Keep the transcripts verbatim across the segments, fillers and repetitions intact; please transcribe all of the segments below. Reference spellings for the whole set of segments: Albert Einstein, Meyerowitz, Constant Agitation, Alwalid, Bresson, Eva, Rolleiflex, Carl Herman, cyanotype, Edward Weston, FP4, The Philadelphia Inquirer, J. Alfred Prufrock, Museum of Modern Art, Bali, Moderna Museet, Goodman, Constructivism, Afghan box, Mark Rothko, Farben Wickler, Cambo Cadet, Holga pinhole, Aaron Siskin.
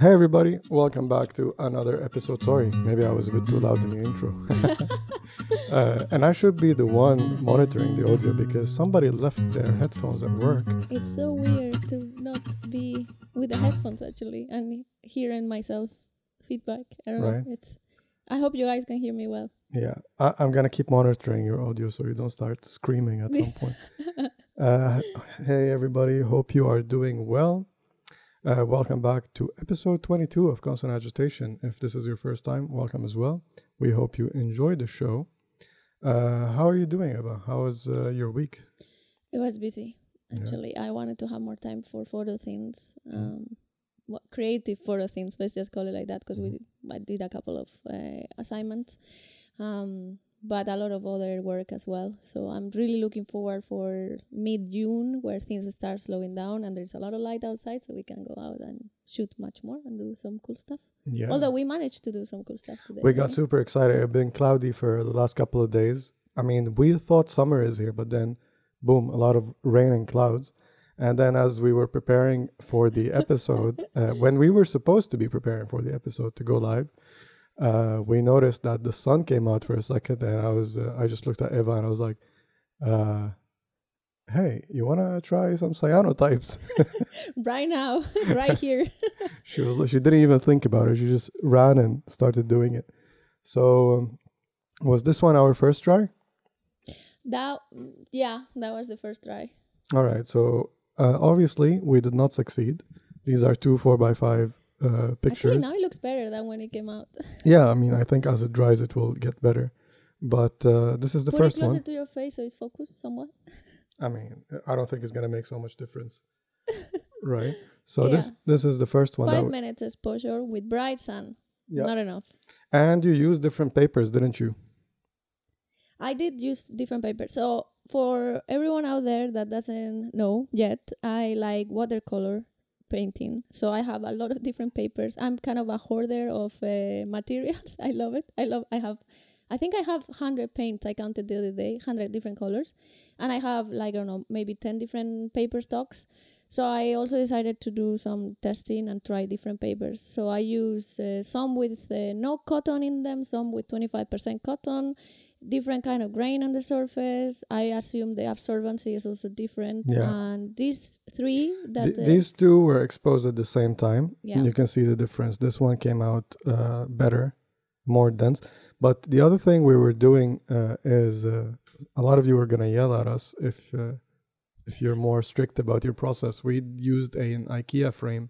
Hey everybody, welcome back to another episode. Sorry, maybe I was a bit too loud in the intro. uh, and I should be the one monitoring the audio because somebody left their headphones at work. It's so weird to not be with the headphones actually and hearing myself feedback. I don't right? know. It's, I hope you guys can hear me well. Yeah, I, I'm going to keep monitoring your audio so you don't start screaming at some point. uh, hey everybody, hope you are doing well. Uh, welcome back to episode twenty-two of Constant Agitation. If this is your first time, welcome as well. We hope you enjoy the show. Uh, how are you doing, Eva? How was uh, your week? It was busy, actually. Yeah. I wanted to have more time for photo things, um, mm. what, creative photo things. Let's just call it like that, because mm. we did, I did a couple of uh, assignments, um, but a lot of other work as well. So I'm really looking forward for mid-June, where things start slowing down and there's a lot of light outside, so we can go out and shoot much more and do some cool stuff. Yeah. Although we managed to do some cool stuff today. We got super excited. It's been cloudy for the last couple of days. I mean, we thought summer is here, but then, boom, a lot of rain and clouds. And then as we were preparing for the episode, uh, when we were supposed to be preparing for the episode to go live, Uh, we noticed that the sun came out for a second, and I was uh, I just looked at Eva and I was like, uh, "Hey, you wanna try some cyanotypes?" Right now, right here. she was she didn't even think about it. She just ran and started doing it. So, um, was this one our first try? That yeah, that was the first try. All right. So uh, obviously we did not succeed. These are two four by five. Uh, pictures. Actually, now it looks better than when it came out. Yeah, I mean, I think as it dries, it will get better. But uh, this is the Put first it closer one. Closer to your face, so it's focused somewhat. I mean, I don't think it's gonna make so much difference, right? So yeah. this this is the first one. Five w- minutes exposure with bright sun. Yeah, not enough. And you used different papers, didn't you? I did use different papers. So for everyone out there that doesn't know yet, I like watercolor painting, so I have a lot of different papers. I'm kind of a hoarder of uh, materials. I love it. I love I have I think I have one hundred paints. I counted the other day, one hundred different colors, and I have like I don't know maybe ten different paper stocks. So I also decided to do some testing and try different papers. So I use uh, some with uh, no cotton in them, some with twenty-five percent cotton, different kind of grain on the surface. I assume the absorbency is also different. Yeah. And these three... that Th- These uh, two were exposed at the same time. Yeah. You can see the difference. This one came out uh, better, more dense. But the other thing we were doing uh, is... Uh, a lot of you were going to yell at us if... Uh, If you're more strict about your process. We used a, an IKEA frame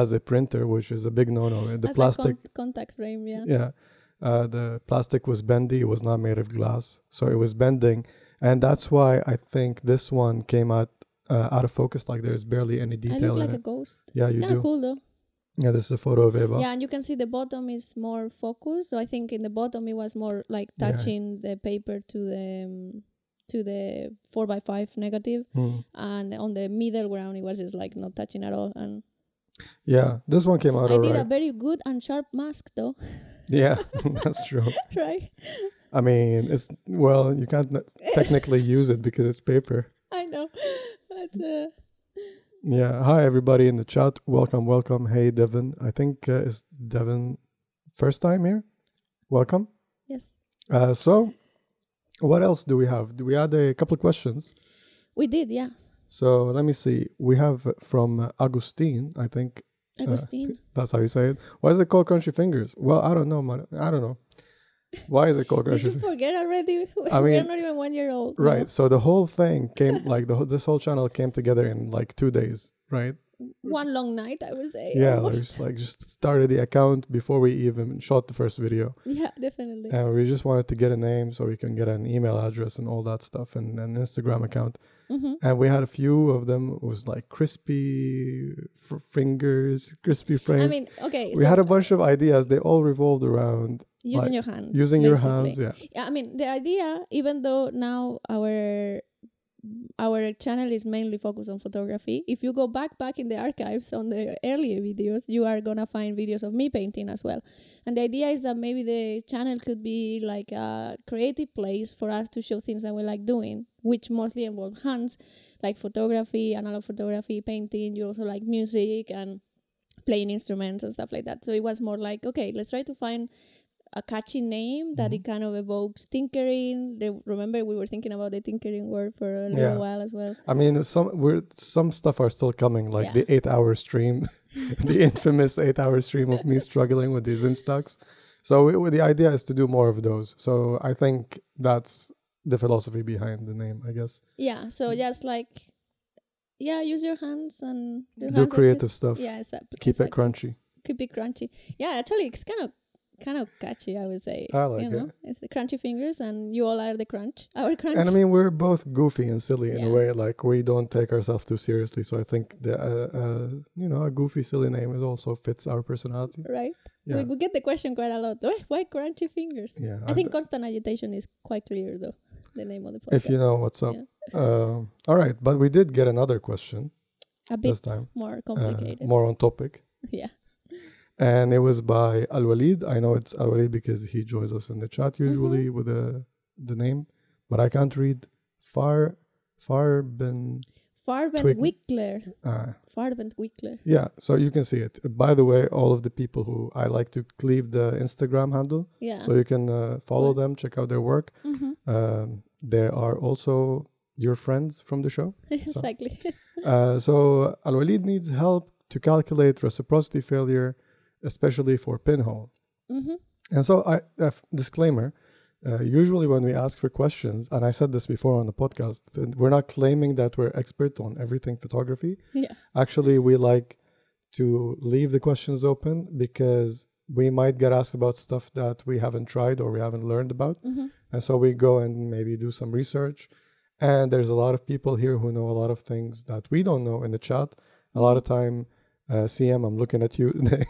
as a printer, which is a big no-no. The as plastic a con- contact frame, yeah. Yeah, uh, the plastic was bendy. It was not made of glass, so it was bending, and that's why I think this one came out uh, out of focus. Like there's barely any detail. I look like in it. A ghost. Yeah, it's you do. It's kind of cool though. Yeah, this is a photo of Eva. Yeah, and you can see the bottom is more focused. So I think in the bottom it was more like touching yeah. the paper to the. Um, to the four by five negative mm. and on the middle ground it was just like not touching at all. And yeah, this one came out I all right. I did a very good and sharp mask though. Yeah, that's true. Right? I mean, it's, well, you can't technically use it because it's paper. I know. But, uh... yeah, hi everybody in the chat. Welcome, welcome. Hey Devin. I think uh, is Devin first time here? Welcome. Yes. Uh, so... What else do we have? Do we had a couple of questions? We did, yeah. So let me see. We have from Agustin, I think. Agustin. Uh, that's how you say it. Why is it called Crunchy Fingers? Well, I don't know. Man. I don't know. Why is it called Crunchy Fingers? Did you forget already? I mean, we're not even one year old. Right. No? So the whole thing came, like the this whole channel came together in like two days, right? One long night, I would say. Yeah, just like just started the account before we even shot the first video. Yeah, definitely. And we just wanted to get a name so we can get an email address and all that stuff and an Instagram account. Mm-hmm. And we had a few of them. It was like crispy f- fingers, crispy frames. I mean, okay. We so had a bunch of ideas. They all revolved around using like, your hands. Using basically. your hands, yeah. yeah. I mean, the idea, even though now our... Our channel is mainly focused on photography. If you go back back in the archives on the earlier videos, you are gonna find videos of me painting as well. And the idea is that maybe the channel could be like a creative place for us to show things that we like doing, which mostly involve hands, like photography, analog photography, painting. You also like music and playing instruments and stuff like that. So it was more like, okay, let's try to find a catchy name that mm-hmm. it kind of evokes tinkering. They, remember, we were thinking about the tinkering word for a little yeah. while as well. I mean, some we're, some stuff are still coming, like yeah. the eight-hour stream, the infamous eight-hour stream of me struggling with these Instax. So it, the idea is to do more of those. So I think that's the philosophy behind the name, I guess. Yeah, so just like, yeah, use your hands and... Your do hands creative stuff. Yeah, exactly. Keep it crunchy. Keep it crunchy. Yeah, actually, it's kind of kind of catchy, I would say. I like you know? it. It's the crunchy fingers, and you all are the crunch, our crunch. And I mean, we're both goofy and silly yeah. in a way. Like, we don't take ourselves too seriously. So I think, the uh, uh, you know, a goofy, silly name is also fits our personality. Right. Yeah. We, we get the question quite a lot. Why crunchy fingers? Yeah, I, I think d- Constant Agitation is quite clear, though. The name of the podcast. If you know what's up. Yeah. Uh, all right. But we did get another question. A bit this time. More complicated. Uh, more on topic. Yeah. And it was by Alwalid. I know it's Alwalid because he joins us in the chat usually mm-hmm. with the, the name. But I can't read. Far, Farben. Farben Wickler. Uh, Farben Wickler. Yeah. So you can see it. By the way, all of the people who I like to cleave the Instagram handle. Yeah. So you can uh, follow what? them, check out their work. Mm-hmm. Um, they are also your friends from the show. Exactly. So, uh, so Alwalid needs help to calculate reciprocity failure, especially for pinhole. Mm-hmm. And so, I uh, disclaimer, uh, usually when we ask for questions, and I said this before on the podcast, and we're not claiming that we're expert on everything photography. Yeah. Actually, we like to leave the questions open because we might get asked about stuff that we haven't tried or we haven't learned about. Mm-hmm. And so we go and maybe do some research. And there's a lot of people here who know a lot of things that we don't know in the chat. A lot of time, uh, C M, I'm looking at you. They,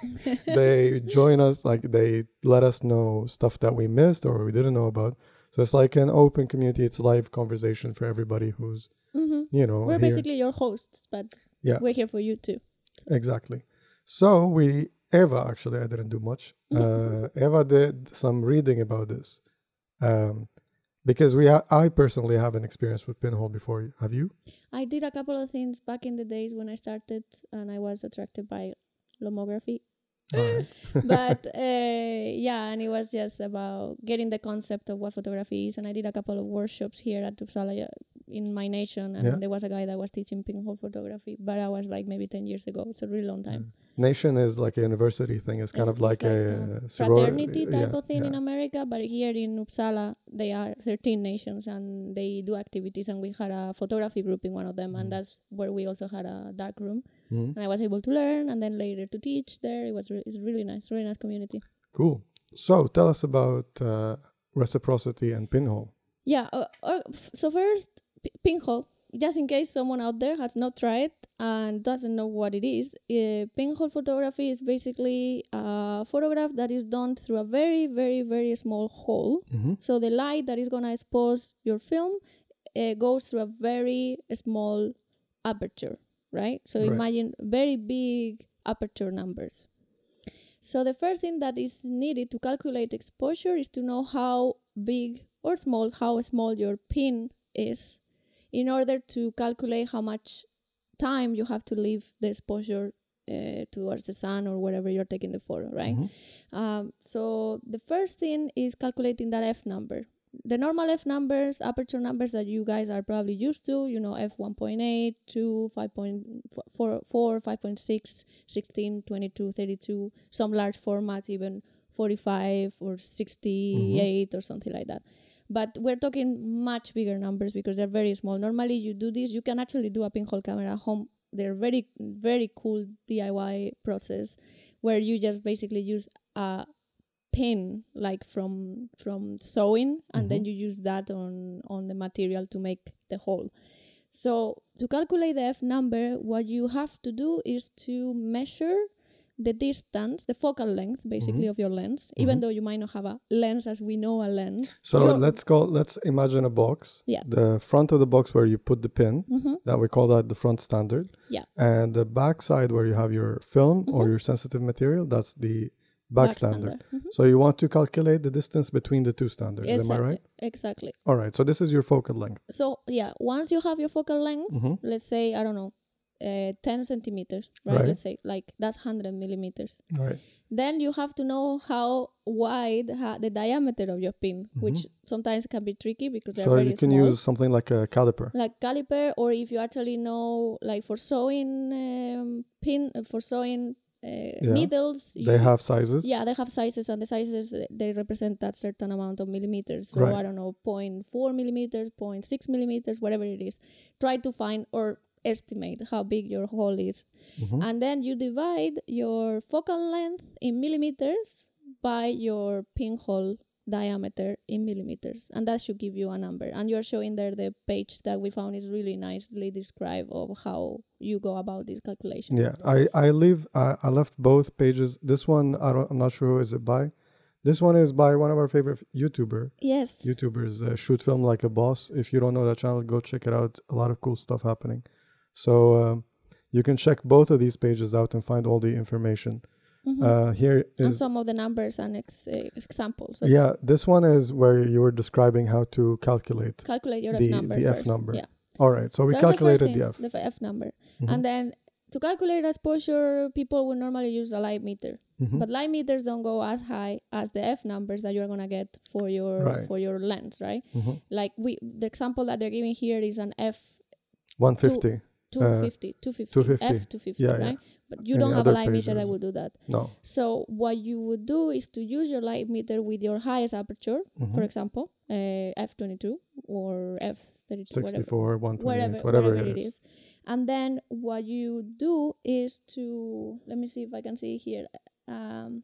they join us, like they let us know stuff that we missed or we didn't know about. So it's like an open community. It's a live conversation for everybody who's, mm-hmm. you know. We're here. Basically your hosts, but yeah. we're here for you too. So. Exactly. So we... Eva, actually, I didn't do much. Uh, Eva did some reading about this. Um, because we, ha- I personally have an experience with pinhole before. Have you? I did a couple of things back in the days when I started and I was attracted by lomography. Right. But uh, yeah, and it was just about getting the concept of what photography is. And I did a couple of workshops here at Uppsala in my nation. And yeah. there was a guy that was teaching pinhole photography. But I was like maybe ten years ago. It's a really long time. Mm. Nation is like a university thing. It's kind it's of like, like a, a fraternity soror- type yeah, of thing yeah. in America. But here in Uppsala, they are thirteen nations and they do activities. And we had a photography group in one of them. Mm. And that's where we also had a dark room. Mm. And I was able to learn and then later to teach there. It was re- it's really nice, really nice community. Cool. So tell us about uh, reciprocity and pinhole. Yeah. Uh, uh, so first, p- pinhole. Just in case someone out there has not tried and doesn't know what it is, uh, pinhole photography is basically a photograph that is done through a very, very, very small hole. Mm-hmm. So the light that is going to expose your film uh, goes through a very small aperture, right? So right. imagine very big aperture numbers. So the first thing that is needed to calculate exposure is to know how big or small, how small your pin is, in order to calculate how much time you have to leave the exposure uh, towards the sun or wherever you're taking the photo, right? Mm-hmm. Um, so the first thing is calculating that F number. The normal F numbers, aperture numbers that you guys are probably used to, you know, F one point eight, two, five point four, four, five point six, sixteen, twenty-two, thirty-two, some large formats, even forty-five or sixty-eight mm-hmm. or something like that. But we're talking much bigger numbers because they're very small. Normally, you do this. You can actually do a pinhole camera at home. They're very, very cool D I Y process where you just basically use a pin like from from sewing, and mm-hmm. then you use that on, on the material to make the hole. So to calculate the F number, what you have to do is to measure the distance, the focal length, basically, mm-hmm. of your lens, mm-hmm. even though you might not have a lens as we know a lens. So let's call, let's imagine a box. Yeah. The front of the box where you put the pin, mm-hmm. that we call that the front standard. Yeah. And the back side where you have your film mm-hmm. or your sensitive material, that's the back, back standard. standard. Mm-hmm. So you want to calculate the distance between the two standards. Exactly. Am I right? Exactly. All right. So this is your focal length. So yeah, once you have your focal length, mm-hmm. let's say, I don't know, uh, ten centimeters, right? right? Let's say like that's one hundred millimeters. Right. Then you have to know how wide ha- the diameter of your pin, mm-hmm. which sometimes can be tricky because they're so very you can small. Use something like a caliper, like caliper, or if you actually know, like for sewing um, pin uh, for sewing. Uh, yeah. needles. They have sizes. Yeah, they have sizes, and the sizes, they represent that certain amount of millimeters. So, right. I don't know, zero point four millimeters, zero point six millimeters, whatever it is. Try to find or estimate how big your hole is. Mm-hmm. And then you divide your focal length in millimeters by your pinhole diameter in millimeters. And that should give you a number. And you're showing there the page that we found is really nicely described of how you go about this calculation. Yeah, I I leave I, I left both pages. This one I don't, I'm not sure who is it by. This one is by one of our favorite YouTuber. Yes. YouTubers uh, Shoot Film Like a Boss. If you don't know that channel, go check it out. A lot of cool stuff happening. So um, you can check both of these pages out and find all the information. Mm-hmm. Uh, here is and some of the numbers and ex- ex- examples. Yeah, this one is where you were describing how to calculate calculate your the, F number. The first. F number. Yeah. All right, so, so we calculated the, the F. The F number, mm-hmm. and then to calculate exposure, people would normally use a light meter, mm-hmm. but light meters don't go as high as the F numbers that you're gonna get for your right. for your lens, right? Mm-hmm. Like we, the example that they're giving here is an F. one fifty. two fifty, uh, two fifty, two fifty. F two fifty, yeah, right? Yeah. But you Any don't have a light meter that would do that. No. So what you would do is to use your light meter with your highest aperture, mm-hmm. for example, uh, F twenty-two or F thirty-two, sixty-four, whatever, whatever, whatever it is. is. And then what you do is to, let me see if I can see here. Um,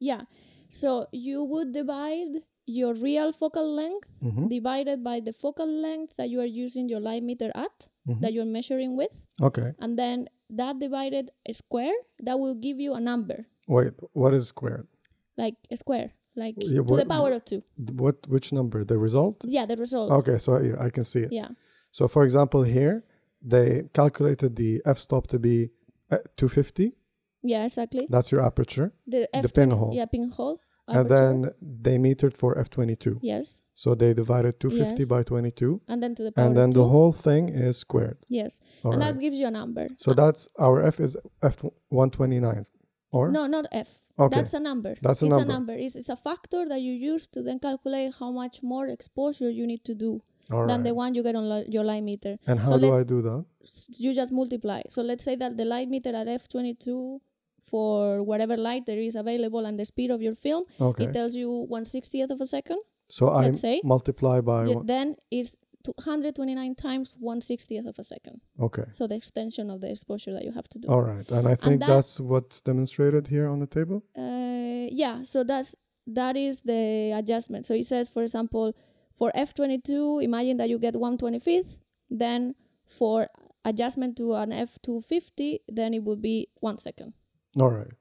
yeah. So you would divide your real focal length mm-hmm. divided by the focal length that you are using your light meter at, mm-hmm. that you're measuring with. Okay. And then that divided a square, that will give you a number. Wait, what is squared? Like a square, like yeah, to what, the power of two. What? Which number? The result? Yeah, the result. Okay, so I, I can see it. Yeah. So for example, here, they calculated the f-stop to be two fifty. Yeah, exactly. That's your aperture. The, F- the pinhole. Yeah, pinhole. Aperture. And then they metered for F twenty-two. Yes. So they divided two fifty yes. by twenty-two. And then to the power And then two. The whole thing is squared. Yes. All and right. that gives you a number. So ah. that's, our F is F one twenty-nine, or? No, not F. Okay. That's a number. That's a it's number. It's a number. It's, it's a factor that you use to then calculate how much more exposure you need to do All than right. the one you get on li- your light meter. And how so do let, I do that? You just multiply. So let's say that the light meter at F twenty-two... for whatever light there is available and the speed of your film, okay. it tells you one sixtieth of a second. So I say, multiply by... Yeah, then it's one hundred twenty-nine times one sixtieth of a second. Okay. So the extension of the exposure that you have to do. All right. And I think and that, that's what's demonstrated here on the table? Uh, yeah. So that's, that is the adjustment. So it says, for example, for F twenty-two, imagine that you get one twenty-fifth. Then for adjustment to an F two fifty, then it would be one second. All right.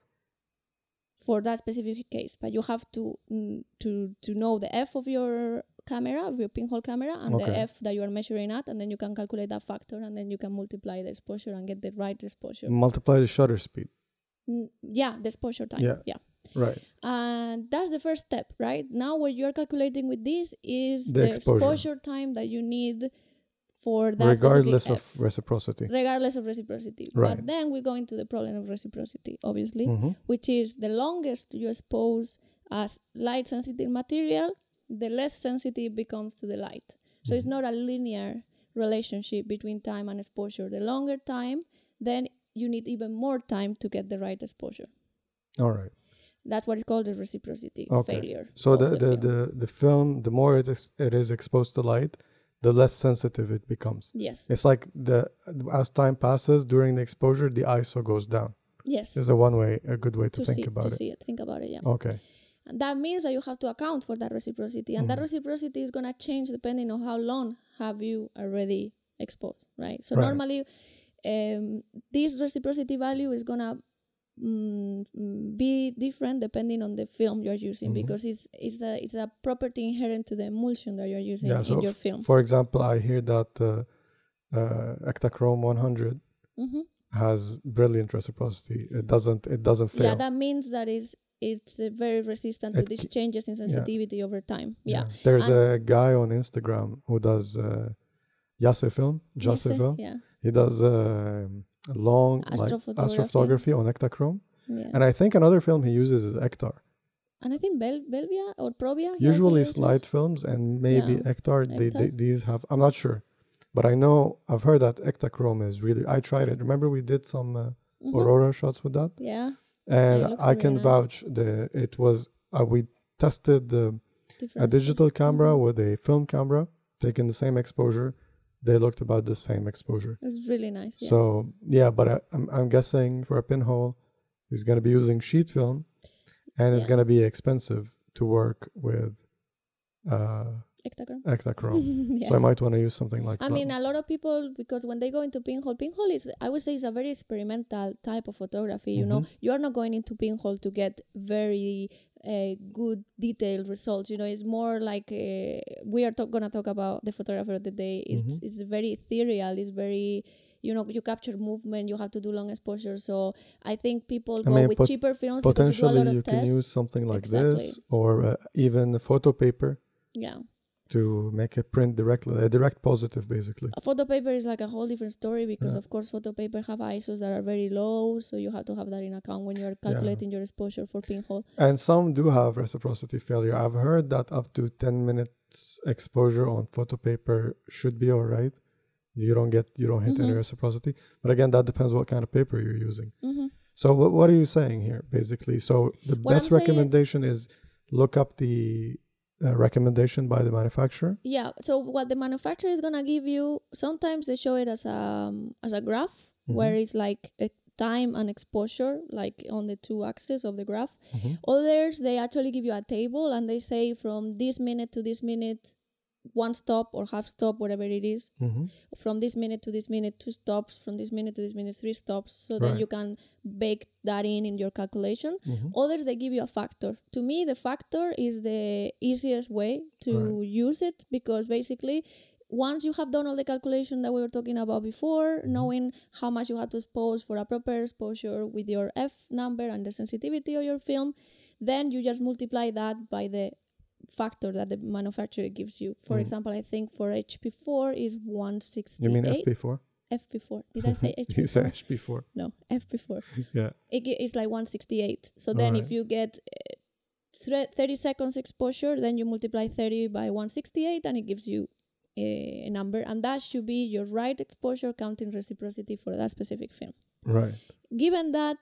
For that specific case, but you have to mm, to to know the F of your camera, of your pinhole camera, and okay. the F that you are measuring at, and then you can calculate that factor, and then you can multiply the exposure and get the right exposure. Multiply the shutter speed. Mm, yeah, the exposure time. Yeah. yeah. Right. And uh, that's the first step, right? Now what you're calculating with this is the, the exposure. exposure time that you need for that regardless of F. reciprocity. Regardless of reciprocity. Right. But then we go into the problem of reciprocity, obviously, mm-hmm. which is the longest you expose as light-sensitive material, the less sensitive becomes to the light. So mm-hmm. it's not a linear relationship between time and exposure. The longer time, then you need even more time to get the right exposure. All right. That's what is called the reciprocity okay. failure. So the the, the, film. the the film, the more it is, it is exposed to light, the less sensitive it becomes. Yes. It's like the as time passes during the exposure, the I S O goes down. Yes. It's a one way, a good way to, to think see, about to it. To see it, think about it, yeah. Okay. And that means that you have to account for that reciprocity. And mm-hmm. that reciprocity is going to change depending on how long have you already exposed, right? So right. normally, um, this reciprocity value is going to Mm, be different depending on the film you're using, mm-hmm. because it's it's a it's a property inherent to the emulsion that you're using yeah, in so your f- film. For example, I hear that uh, uh, Ektachrome one hundred mm-hmm. has brilliant reciprocity. It doesn't it doesn't fail. Yeah, that means that is it's uh, very resistant it to these changes in sensitivity yeah. over time. Yeah, yeah. There's and a guy on Instagram who does uh, Yase film, Jase film. Yeah. He does. Uh, long astrophotography, like, astrophotography on Ektachrome. Yeah. And I think another film he uses is Ektar. And I think Bel Belvia or Provia. Usually slide films and maybe yeah. Ektar. Ektar. They, they, these have, I'm not sure. But I know, I've heard that Ektachrome is really, I tried it. Remember we did some uh, mm-hmm. Aurora shots with that? Yeah. And I can really vouch nice. the it was, uh, we tested uh, a digital camera mm-hmm. with a film camera, taking the same exposure. They looked about the same exposure. It was really nice. Yeah. So, yeah, but I, I'm, I'm guessing for a pinhole, he's going to be using sheet film. And it's yeah. going to be expensive to work with uh, Ektachrome. Ektachrome. Yes. So I might want to use something like I that. I mean, a lot of people, because when they go into pinhole, pinhole is, I would say, is a very experimental type of photography. Mm-hmm. You know, you are not going into pinhole to get very uh, good detailed results. You know, it's more like uh, we are going to talk about the photographer of the day. It's, mm-hmm. it's very ethereal. It's very... You know, you capture movement, you have to do long exposure. So I think people I go mean, with cheaper films potentially because you, do a lot of you tests. Can use something like exactly. this or uh, even a photo paper yeah to make a print directly, a direct positive basically. A photo paper is like a whole different story because yeah. of course photo paper have I S Os that are very low, so you have to have that in account when you're calculating yeah. your exposure for pinhole. And some do have reciprocity failure. I've heard that up to ten minutes exposure on photo paper should be all right. You don't get, you don't hit mm-hmm. any reciprocity. But again, that depends what kind of paper you're using. Mm-hmm. So wh- what are you saying here, basically? So the what best I'm recommendation saying, is look up the uh, recommendation by the manufacturer. Yeah. So what the manufacturer is going to give you, sometimes they show it as a, um, as a graph mm-hmm. where it's like a time and exposure, like on the two axes of the graph. Mm-hmm. Others, they actually give you a table and they say from this minute to this minute, one stop or half stop, whatever it is, mm-hmm. from this minute to this minute, two stops, from this minute to this minute, three stops, so right. that you can bake that in in your calculation. Mm-hmm. Others, they give you a factor. To me, the factor is the easiest way to right. use it, because basically once you have done all the calculation that we were talking about before, mm-hmm. knowing how much you had to expose for a proper exposure with your F number and the sensitivity of your film, then you just multiply that by the factor that the manufacturer gives you. For mm. example, I think for H P four is one sixty-eight. You mean F P four? F P four. Did I say H P four? You said H P four. No, F P four. Yeah. It, it's like one sixty-eight. So then right. if you get thirty seconds exposure, then you multiply thirty by one sixty-eight and it gives you a, a number. And that should be your right exposure counting reciprocity for that specific film. Right. Given that,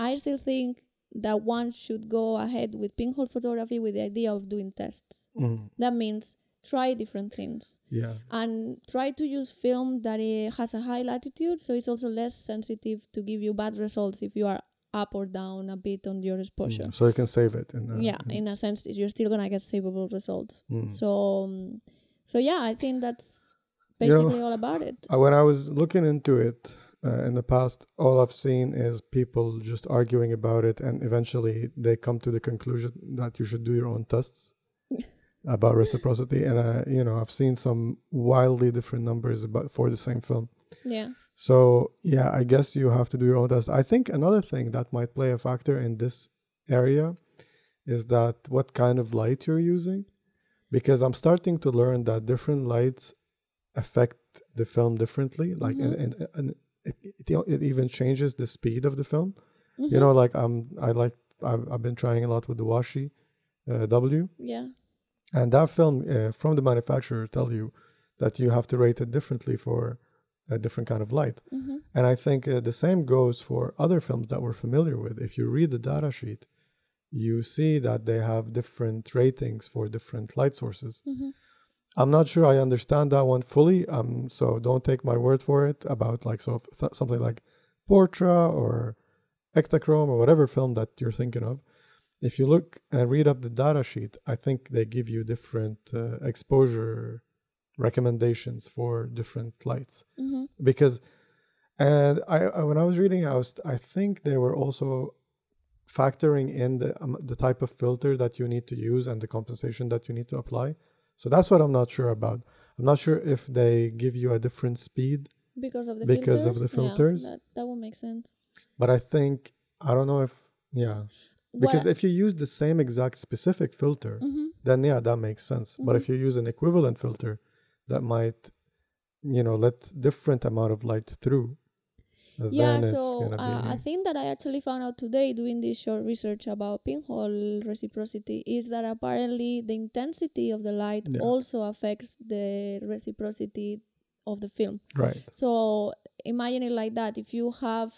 I still think that one should go ahead with pinhole photography with the idea of doing tests. Mm. That means try different things. Yeah. And try to use film that it has a high latitude, so it's also less sensitive to give you bad results if you are up or down a bit on your exposure. Mm. So you can save it. In a, yeah, in, in a sense, you're still going to get savable results. Mm. So, um, so yeah, I think that's basically you know, all about it. When I was looking into it, Uh, in the past, all I've seen is people just arguing about it, and eventually they come to the conclusion that you should do your own tests about reciprocity. And uh, you know, I've seen some wildly different numbers about for the same film. Yeah. So yeah, I guess you have to do your own tests. I think another thing that might play a factor in this area is that what kind of light you're using, because I'm starting to learn that different lights affect the film differently. Like mm-hmm. in, in, in It, it, it even changes the speed of the film. Mm-hmm. You know, like I'm, I like, I've, I've been trying a lot with the Washi uh, W. Yeah. And that film uh, from the manufacturer tell you that you have to rate it differently for a different kind of light. Mm-hmm. And I think uh, the same goes for other films that we're familiar with. If you read the data sheet, you see that they have different ratings for different light sources. Mm-hmm. I'm not sure I understand that one fully, um, so don't take my word for it about like so th- something like Portra or Ektachrome or whatever film that you're thinking of. If you look and read up the data sheet, I think they give you different uh, exposure recommendations for different lights. Mm-hmm. Because and I, I when I was reading, I, was, I think they were also factoring in the um, the type of filter that you need to use and the compensation that you need to apply. So that's what I'm not sure about. I'm not sure if they give you a different speed because of the because filters. Of the filters. Yeah, that, that would make sense. But I think, I don't know if, yeah. Because what? If you use the same exact specific filter, mm-hmm. then yeah, that makes sense. Mm-hmm. But if you use an equivalent filter, that might, you know, let different amount of light through. Yeah, then so it's uh, be... a thing that I actually found out today doing this short research about pinhole reciprocity is that apparently the intensity of the light yeah. also affects the reciprocity of the film. Right. So imagine it like that. If you have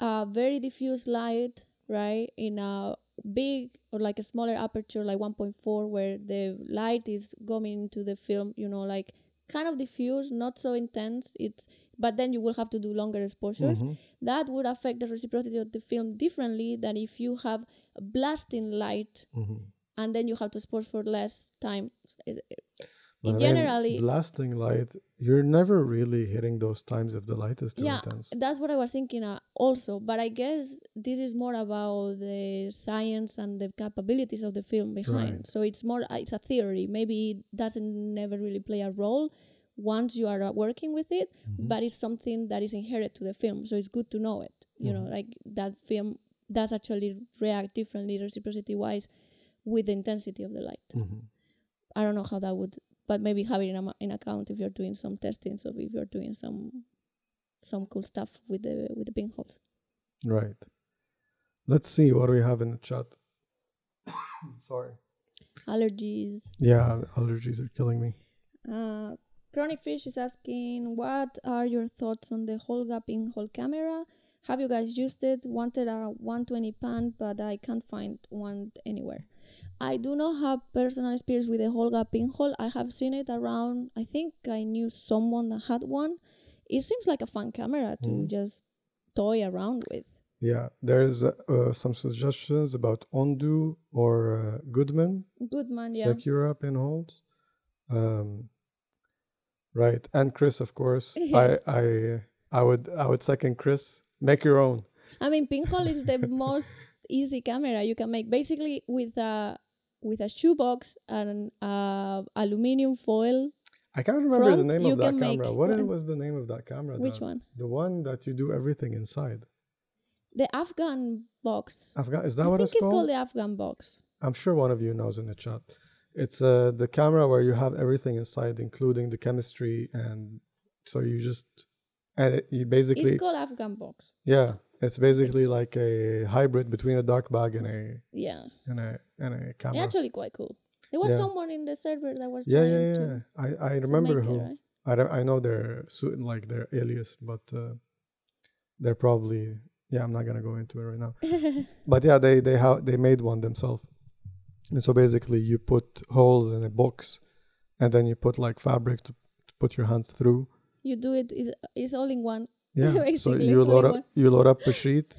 a very diffuse light, right, in a big or like a smaller aperture, like one point four, where the light is going into the film, you know, like kind of diffuse, not so intense, it's but then you will have to do longer exposures. Mm-hmm. That would affect the reciprocity of the film differently than if you have blasting light mm-hmm. and then you have to expose for less time. But generally, blasting light, you're never really hitting those times if the light is too yeah, intense. That's what I was thinking uh, also. But I guess this is more about the science and the capabilities of the film behind. Right. So it's more, uh, it's a theory. Maybe it doesn't never really play a role once you are uh, working with it, mm-hmm. but it's something that is inherent to the film. So it's good to know it. You mm-hmm. know, like that film does actually react differently reciprocity-wise with the intensity of the light. Mm-hmm. I don't know how that would... But maybe have it in, a, in account if you're doing some testing, so if you're doing some some cool stuff with the with the pinholes. Right. Let's see what we have in the chat. Sorry. Allergies. Yeah, allergies are killing me. Uh, Chronic Fish is asking, what are your thoughts on the Holga pinhole camera? Have you guys used it? Wanted a one twenty pan, but I can't find one anywhere. I do not have personal experience with the Holga pinhole. I have seen it around. I think I knew someone that had one. It seems like a fun camera to mm. just toy around with. Yeah, there's uh, some suggestions about Ondu or uh, Goodman. Goodman, yeah. Sakura pinholes. Um, right, and Chris, of course. Yes. I, I, I would, I would second Chris. Make your own. I mean, pinhole is the most easy camera you can make. Basically, with a with a shoebox and uh, aluminium foil. I can't remember front, the name of that camera. What one. was the name of that camera? Which that, one? The one that you do everything inside. The Afghan box. Afghan is that I what it's called? I think it's called the Afghan box. I'm sure one of you knows in the chat. It's uh, the camera where you have everything inside, including the chemistry, and so you just and it, you basically. It's called Afghan box. Yeah. It's basically it's like a hybrid between a dark bag and a yeah and a and a camera. It's actually quite cool. There was yeah. someone in the server that was yeah yeah yeah. I, I remember who. It, right? I don't, I know their like their alias, but uh, they're probably yeah. I'm not gonna go into it right now. But yeah, they they have they made one themselves, and so basically you put holes in a box, and then you put like fabric to, to put your hands through. You do it. It's, it's all in one. Yeah, so you load up, you load up a sheet,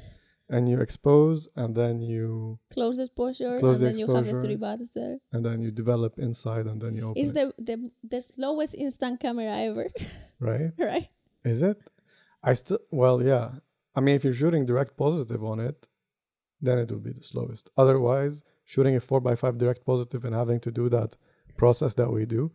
and you expose, and then you close the exposure, close and the then exposure, you have the three buttons there, and then you develop inside, and then you open. It's it. the, the the slowest instant camera ever. Right. Right. Is it? I still well, yeah. I mean, if you're shooting direct positive on it, then it would be the slowest. Otherwise, shooting a four by five direct positive and having to do that process that we do.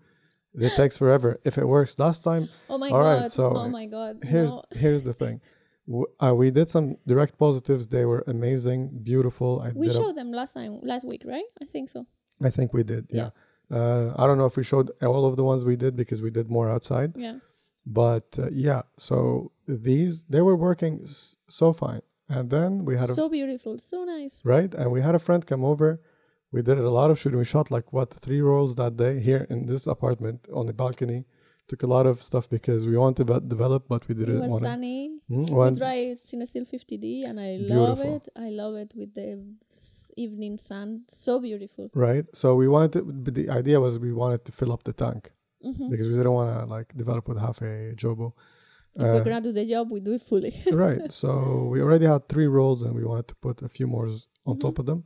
It takes forever. If it works last time, oh my all god! Right, so oh my god! Here's no. here's the thing. W- uh, we did some direct positives. They were amazing, beautiful. I we showed a- them last time, last week, right? I think so. I think we did. Yeah. yeah. Uh, I don't know if we showed all of the ones we did because we did more outside. Yeah. But uh, yeah, so these they were working s- so fine, and then we had so a, beautiful, so nice, right? And we had a friend come over. We did a lot of shooting. We shot like, what, three rolls that day here in this apartment on the balcony. Took a lot of stuff because we wanted to develop, but we didn't want it. It was sunny. Mm-hmm. We tried Cinestill fifty D and I beautiful. love it. I love it with the evening sun. So beautiful. Right. So we wanted, but the idea was we wanted to fill up the tank mm-hmm. because we didn't want to like develop with half a jobo. If uh, we're going to do the job, we do it fully. Right. So we already had three rolls and we wanted to put a few more on mm-hmm. top of them.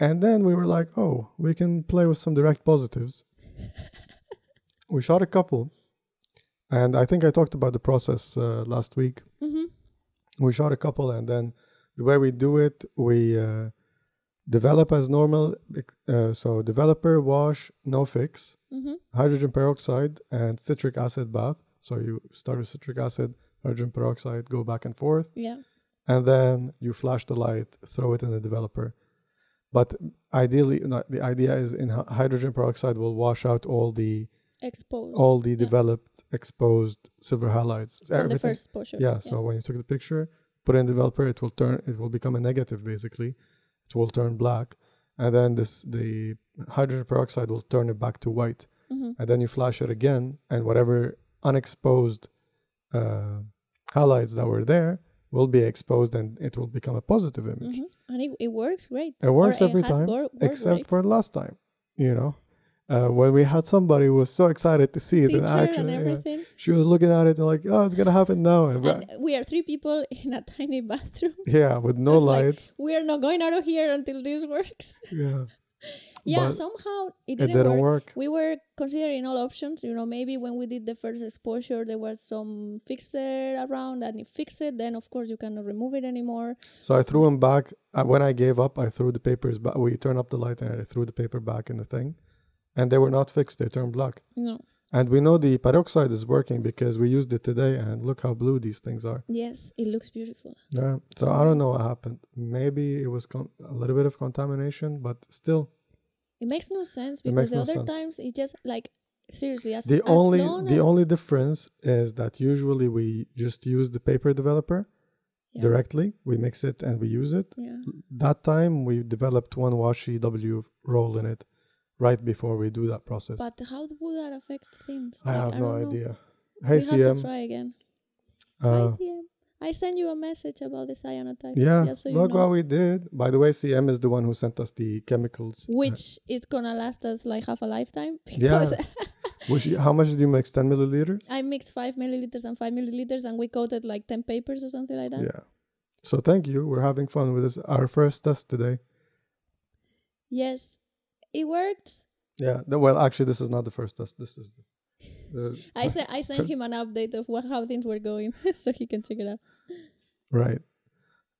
And then we were like, oh, we can play with some direct positives. We shot a couple. And I think I talked about the process uh, last week. Mm-hmm. We shot a couple. And then the way we do it, we uh, develop as normal. Uh, so developer, wash, no fix, mm-hmm. hydrogen peroxide, and citric acid bath. So you start with citric acid, hydrogen peroxide, go back and forth. Yeah. And then you flash the light, throw it in the developer. But ideally, the idea is in hydrogen peroxide will wash out all the exposed. All the yeah. developed exposed silver halides. From everything. The first exposure. Yeah, yeah. So when you took the picture, put in developer, it will turn. It will become a negative. Basically, it will turn black, and then this the hydrogen peroxide will turn it back to white. Mm-hmm. And then you flash it again, and whatever unexposed uh, halides that were there will be exposed, and it will become a positive image. Mm-hmm. And it, it works great. It works or every time, wor- except great. for last time. You know, uh, when we had somebody who was so excited to see it in action, and yeah, she was looking at it and like, oh, it's gonna happen now. And and we are three people in a tiny bathroom. Yeah, with no lights. Like, we are not going out of here until this works. Yeah. Yeah, but somehow it didn't, it didn't work. work. We were considering all options. You know, maybe when we did the first exposure, there was some fixer around and it fixed it. Then, of course, you cannot remove it anymore. So I threw them back. Uh, when I gave up, I threw the papers back. We turned up the light and I threw the paper back in the thing. And they were not fixed. They turned black. No. And we know the peroxide is working because we used it today. And look how blue these things are. Yes, it looks beautiful. Yeah. So, so I don't know what happened. Maybe it was con- a little bit of contamination, but still. It makes no sense because the no other sense. times it just like seriously as the as only the only difference is that usually we just use the paper developer yeah. directly. We mix it and we use it. Yeah. That time we developed one Washi W roll in it right before we do that process. But how would that affect things? I like, have I no idea. Know. Hey we C M, have to try again. Uh, Hi C M. I sent you a message about the cyanotypes. Yeah, yeah so look you know. what we did. By the way, C M is the one who sent us the chemicals. Which uh, is going to last us like half a lifetime. Because yeah. Which, how much did you mix? ten milliliters? I mixed five milliliters and five milliliters and we coated like ten papers or something like that. Yeah. So thank you. We're having fun with this. Our first test today. Yes. It worked. Yeah. No, well, actually, this is not the first test. This is the... I sent I sent him an update of what, how things were going so he can check it out. Right.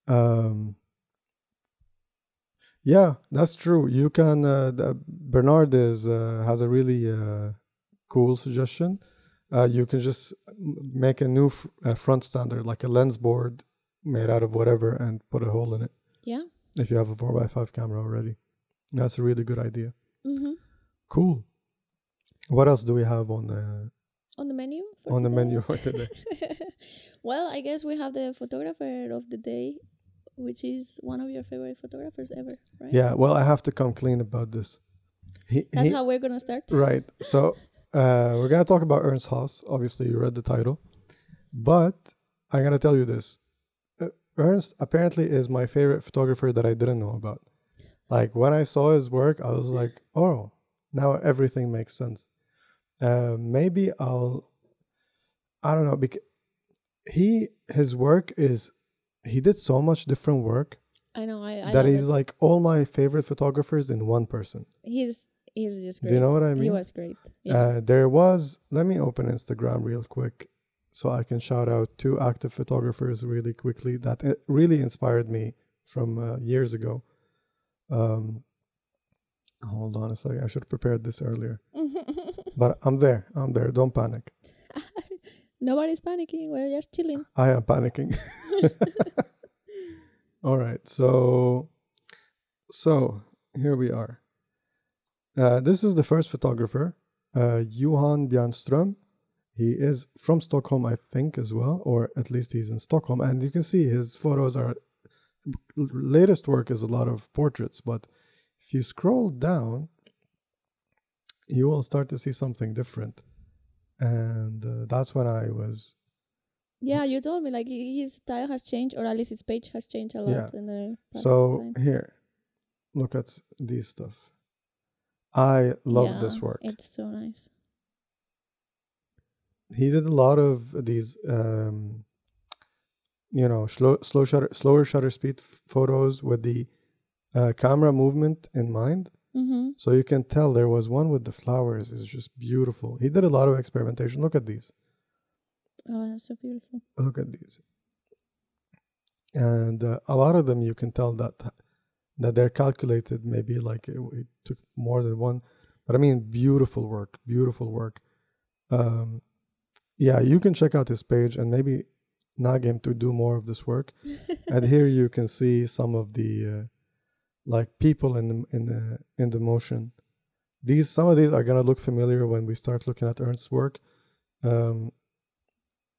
Um, yeah, that's true. You can. Uh, the Bernard is uh, has a really uh, cool suggestion. Uh, you can just make a new f- uh, front standard, like a lens board made out of whatever, and put a hole in it. Yeah. If you have a four by five camera already, that's a really good idea. Mm-hmm. Cool. What else do we have on the on the menu? For on today? the menu for today. Well, I guess we have the photographer of the day, which is one of your favorite photographers ever, right? Yeah. Well, I have to come clean about this. He, That's he, how we're gonna start. Right. So uh, we're gonna talk about Ernst Haas. Obviously, you read the title, but I'm gonna tell you this: uh, Ernst apparently is my favorite photographer that I didn't know about. Like when I saw his work, I was like, oh, now everything makes sense. Uh, maybe I'll, I don't know, because he, his work is, he did so much different work. I know. I, I That he's it. like all my favorite photographers in one person. He's, he's just great. Do you know what I mean? He was great. Yeah. Uh, there was, let me open Instagram real quick so I can shout out two active photographers really quickly that it really inspired me from uh, years ago. Um, hold on a second. I should have prepared this earlier. But I'm there. I'm there. Don't panic. Nobody's panicking. We're just chilling. I am panicking. All right. So, so here we are. Uh, this is the first photographer, uh, Johan Bjernström. He is from Stockholm, I think, as well, or at least he's in Stockholm. And you can see his photos are... Latest work is a lot of portraits, but if you scroll down... you will start to see something different. And uh, that's when I was... Yeah, you told me, like, his style has changed, or at least his page has changed a lot. Yeah. In the past so, time. Here, look at this stuff. I love yeah, this work. It's so nice. He did a lot of these, um, you know, slow, slow shutter, slower shutter speed f- photos with the uh, camera movement in mind. Mm-hmm. So you can tell there was one with the flowers. It's just beautiful. He did a lot of experimentation. Look at these. Oh, that's so beautiful. Look at these. And uh, a lot of them, you can tell that that they're calculated. Maybe like it, it took more than one. But I mean, beautiful work. Beautiful work. Um, yeah, you can check out his page and maybe nag him to do more of this work. And here you can see some of the... Uh, like people in the in the in the motion, These some of these are going to look familiar when we start looking at Ernst's work. Um,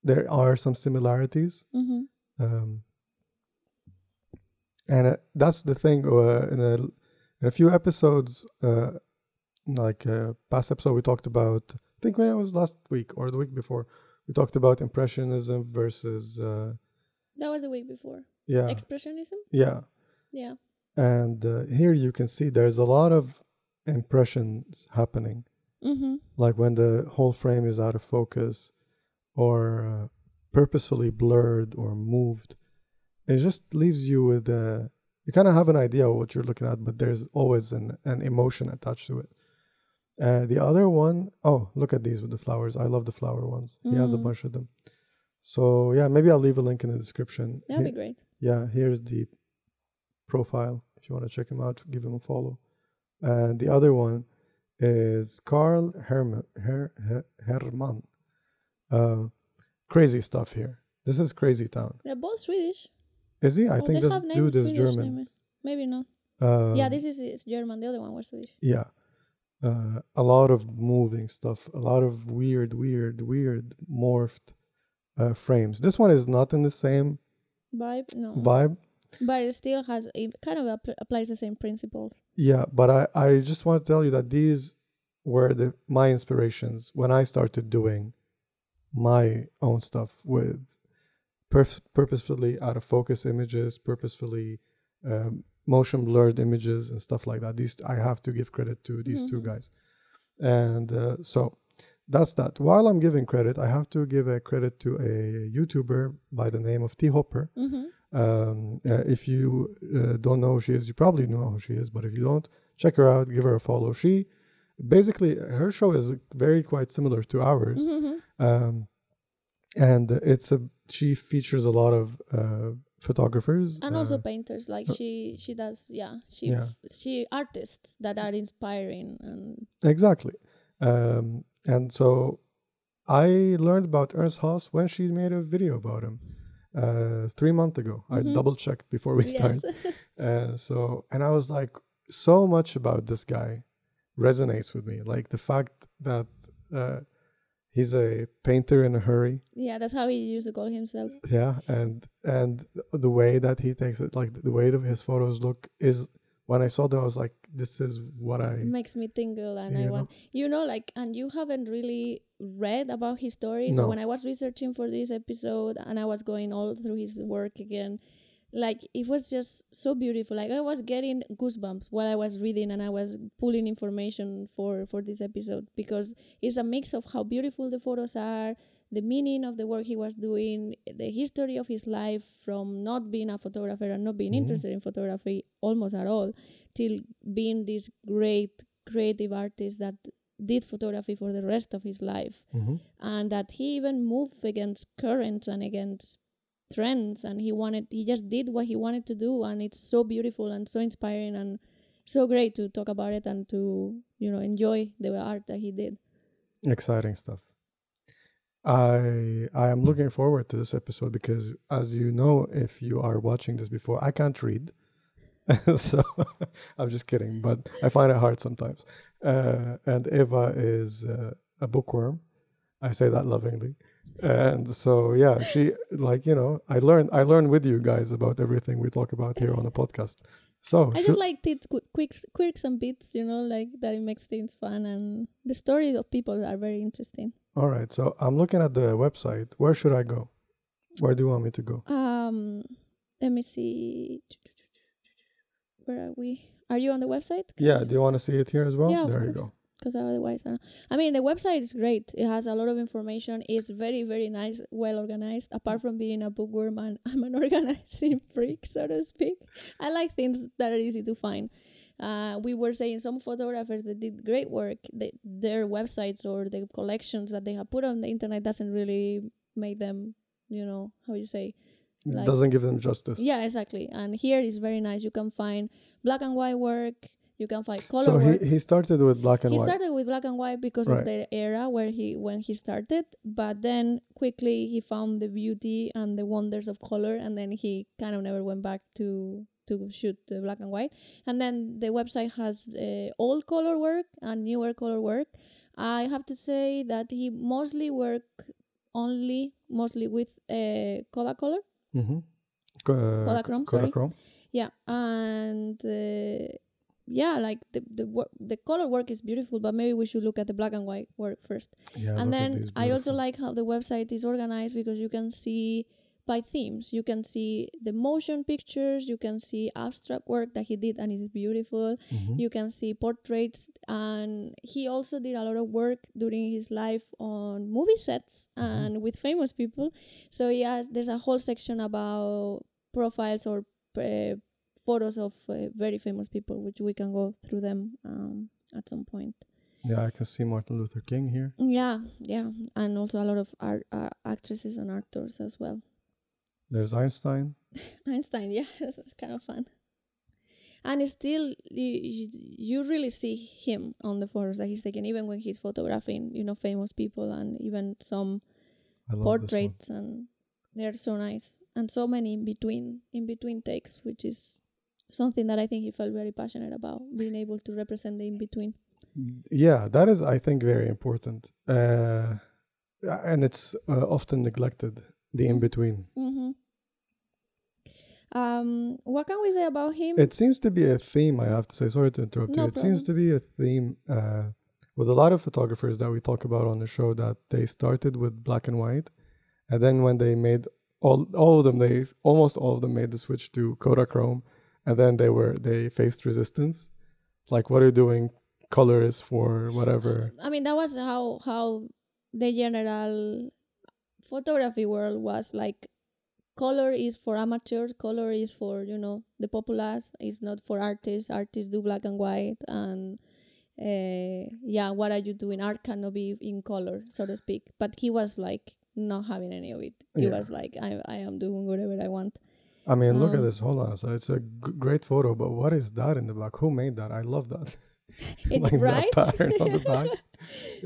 there are some similarities. Mm-hmm. um, and uh, that's the thing. Uh, in, a, in a few episodes, uh, like uh, past episode, we talked about, I think it was last week or the week before, we talked about Impressionism versus... Uh, that was the week before. Yeah. Expressionism? Yeah. Yeah. And uh, here you can see there's a lot of impressions happening. Mm-hmm. Like when the whole frame is out of focus or uh, purposefully blurred or moved. It just leaves you with... Uh, you kind of have an idea of what you're looking at, but there's always an, an emotion attached to it. Uh, the other one... Oh, look at these with the flowers. I love the flower ones. Mm-hmm. He has a bunch of them. So, yeah, maybe I'll leave a link in the description. That'd he- be great. Yeah, here's the profile. If you want to check him out, give him a follow. And the other one is Carl Herman. Her- Her- Herman. Uh, crazy stuff here. This is Crazy Town. They're both Swedish. Is he? I oh, think this dude is Swedish German. Name. Maybe not. Uh, yeah, this is it's German. The other one was Swedish. Yeah. Uh, a lot of moving stuff. A lot of weird, weird, weird morphed uh, frames. This one is not in the same vibe. No. Vibe. But it still has, it kind of applies the same principles. Yeah, but I, I just want to tell you that these were the my inspirations when I started doing my own stuff with perf- purposefully out of focus images, purposefully um, motion blurred images and stuff like that. These I have to give credit to these mm-hmm. two guys. And uh, so that's that. While I'm giving credit, I have to give a credit to a YouTuber by the name of T-Hopper. Mm-hmm. Um, uh, if you uh, don't know who she is, you probably know who she is, but if you don't, check her out, give her a follow. She basically, her show is very quite similar to ours. Mm-hmm. Um, and it's a, she features a lot of uh, photographers. And uh, also painters, like she, she does, yeah, she, yeah. F- she artists that are inspiring. And exactly. Um, and so I learned about Ernst Haas when she made a video about him. Uh, three months ago, mm-hmm. I double checked before we started. Yes. uh, so, and I was like, so much about this guy resonates with me. Like the fact that uh, he's a painter in a hurry. Yeah, that's how he used to call himself. Yeah, and and the way that he takes it, like the way that his photos look is. When I saw them, I was like, this is what I... It makes me tingle and I know? want... You know, like, and you haven't really read about his story. No. So when I was researching for this episode and I was going all through his work again, like, it was just so beautiful. Like, I was getting goosebumps while I was reading and I was pulling information for, for this episode because it's a mix of how beautiful the photos are, the meaning of the work he was doing, the history of his life from not being a photographer and not being mm-hmm. interested in photography almost at all, till being this great creative artist that did photography for the rest of his life. Mm-hmm. And that he even moved against currents and against trends. And he wanted, he just did what he wanted to do. And it's so beautiful and so inspiring and so great to talk about it and to, you know, enjoy the art that he did. Exciting stuff. I I am looking forward to this episode because, as you know, if you are watching this before, I can't read. So I'm just kidding, but I find it hard sometimes. Uh, and Eva is uh, a bookworm. I say that lovingly. And so, yeah, she, like, you know, I learn I learn with you guys about everything we talk about here on the podcast. So I just should... like t- quick quirks and bits, you know, like that it makes things fun. And the stories of people are very interesting. All right, so I'm looking at the website. Where should I go? Where do you want me to go? Um, let me see. Where are we? Are you on the website? Can yeah, I... do you want to see it here as well? Yeah, there you go. Because otherwise, I, don't... I mean, the website is great. It has a lot of information. It's very, very nice, well organized. Apart from being a bookworm, and I'm an organizing freak, so to speak. I like things that are easy to find. Uh, we were saying some photographers that did great work, they, their websites or the collections that they have put on the internet doesn't really make them, you know, how you say? Like, doesn't give them justice. Yeah, exactly. And here is very nice. You can find black and white work. You can find color so work. So he, he started with black and he white. He started with black and white because right. of the era where he when he started. But then quickly he found the beauty and the wonders of color. And then he kind of never went back to... to shoot uh, black and white. And then the website has uh, old color work and newer color work. I have to say that he mostly worked only, mostly with uh, Kodacolor. Mm-hmm. Co- Kodachrome, Kodachrome. Sorry. Yeah, and uh, yeah, like the the, wor- the color work is beautiful, but maybe we should look at the black and white work first. Yeah, and then I also like how the website is organized, because you can see by themes. You can see the motion pictures, you can see abstract work that he did and it's beautiful. Mm-hmm. You can see portraits, and he also did a lot of work during his life on movie sets and mm-hmm. with famous people. So yeah, there's a whole section about profiles or Uh, photos of uh, very famous people, which we can go through them um, at some point. Yeah, I can see Martin Luther King here. Yeah, yeah, and also a lot of art, uh, actresses and actors as well. There's Einstein. Einstein, yeah, that's kind of fun. And still, you, you really see him on the photos that he's taking, even when he's photographing, you know, famous people and even some portraits, and they're so nice. And so many in between, in between takes, which is something that I think he felt very passionate about, being able to represent the in between. Yeah, that is, I think, very important, uh, and it's uh, often neglected, the in between. Mm-hmm. Um, what can we say about him? It seems to be a theme. I have to say, sorry to interrupt no you. It problem. seems to be a theme uh, with a lot of photographers that we talk about on the show, that they started with black and white, and then when they made All, all of them, they almost all of them made the switch to Kodachrome, and then they were they faced resistance. Like, what are you doing? Color is for whatever. I mean, that was how how the general photography world was like. Color is for amateurs. Color is for, you know, the populace. It's not for artists. Artists do black and white, and uh, yeah, what are you doing? Art cannot be in color, so to speak. But he was like, not having any of it. It yeah. was like, I I am doing whatever I want. I mean, um, look at this. Hold on. So it's a g- great photo, but what is that in the back? Who made that? I love that. It's like right? that pattern on the back.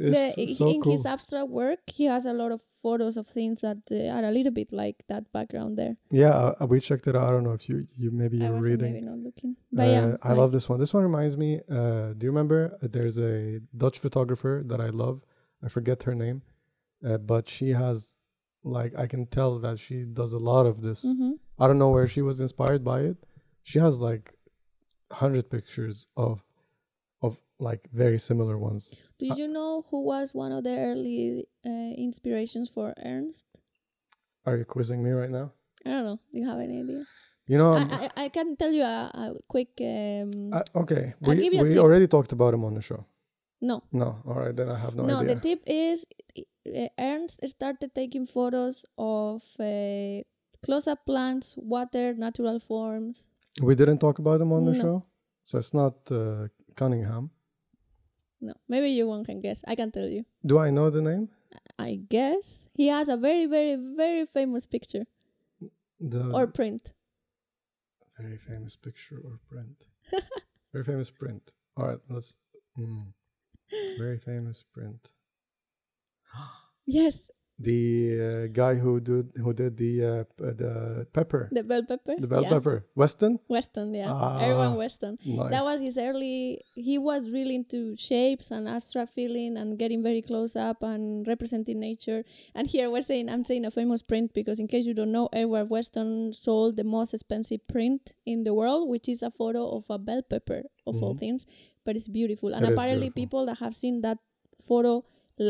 It's the, so in cool. his abstract work, he has a lot of photos of things that uh, are a little bit like that background there. Yeah, uh, we checked it out. I don't know if you, you maybe you're I wasn't reading. Maybe not looking. But uh, yeah, I like, love this one. This one reminds me. Uh, do you remember? There's a Dutch photographer that I love. I forget her name. Uh, but she has, like, I can tell that she does a lot of this. Mm-hmm. I don't know where she was inspired by it. She has like one hundred pictures of, of like very similar ones. Did you know who was one of the early uh, inspirations for Ernst? Are you quizzing me right now? I don't know. Do you have any idea? You know, I, I, I can tell you a, a quick. Um, uh, okay, I'll we give you a we tip. Already talked about him on the show. No. No. All right. Then I have no, no idea. No, the tip is uh, Ernst started taking photos of uh, close-up plants, water, natural forms. We didn't talk about them on the no. show? So it's not uh, Cunningham? No. Maybe you one can guess. I can tell you. Do I know the name? I guess. He has a very, very, very famous picture. The or print. Very famous picture or print. Very famous print. All right. Let's... Mm. Very famous print. Yes. The uh, guy who did who did the uh, p- the pepper. The bell pepper. The bell yeah. pepper. Weston. Weston, yeah. Ah, Edward Weston. Nice. That was his early. He was really into shapes and abstract feeling and getting very close up and representing nature. And here we're saying I'm saying a famous print because in case you don't know, Edward Weston sold the most expensive print in the world, which is a photo of a bell pepper of mm-hmm. all things. But it's beautiful. And it apparently beautiful. People that have seen that photo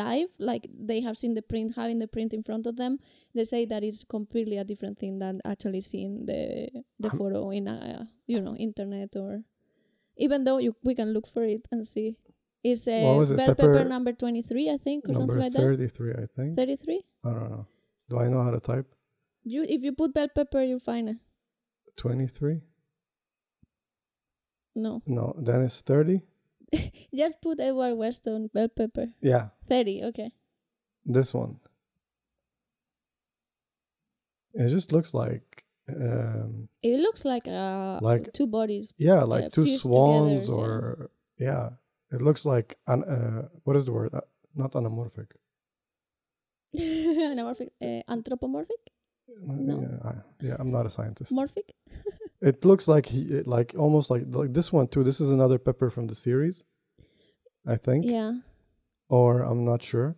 live, like they have seen the print, having the print in front of them, they say that it's completely a different thing than actually seeing the the I'm photo in, a, you know, internet or... Even though you, we can look for it and see. It's a bell it? pepper, pepper number twenty-three, I think, or something like that. Number thirty-three, I think. thirty-three? I don't know. Do I know how to type? You, if you put bell pepper, you'll find it. twenty-three? No. No, then it's thirty. Just put Edward Weston bell pepper. Yeah. thirty, okay. This one. It just looks like... Um, it looks like, uh, like two bodies. Yeah, like uh, two swans together, or... Yeah. yeah. It looks like... An, uh, what is the word? Uh, not anamorphic. Anamorphic. Uh, anthropomorphic? Uh, no. Yeah, I, yeah, I'm not a scientist. Morphic? It looks like he, like almost like, like this one too. This is another pepper from the series, I think. Yeah. Or I'm not sure.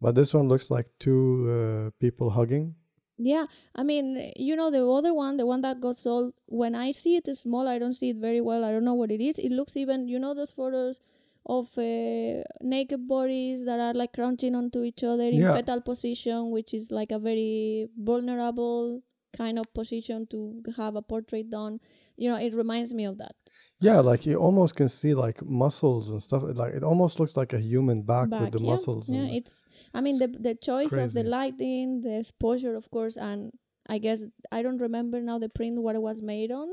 But this one looks like two uh, people hugging. Yeah. I mean, you know, the other one, the one that got sold, when I see it is small, I don't see it very well. I don't know what it is. It looks even, you know, those photos of uh, naked bodies that are like crouching onto each other in yeah. fetal position, which is like a very vulnerable kind of position to have a portrait done. You know, it reminds me of that. Yeah, like you almost can see like muscles and stuff. Like it almost looks like a human back, back with the yeah, muscles. Yeah, it's. I mean, it's the the choice crazy. Of the lighting, the exposure, of course, and I guess I don't remember now the print what it was made on,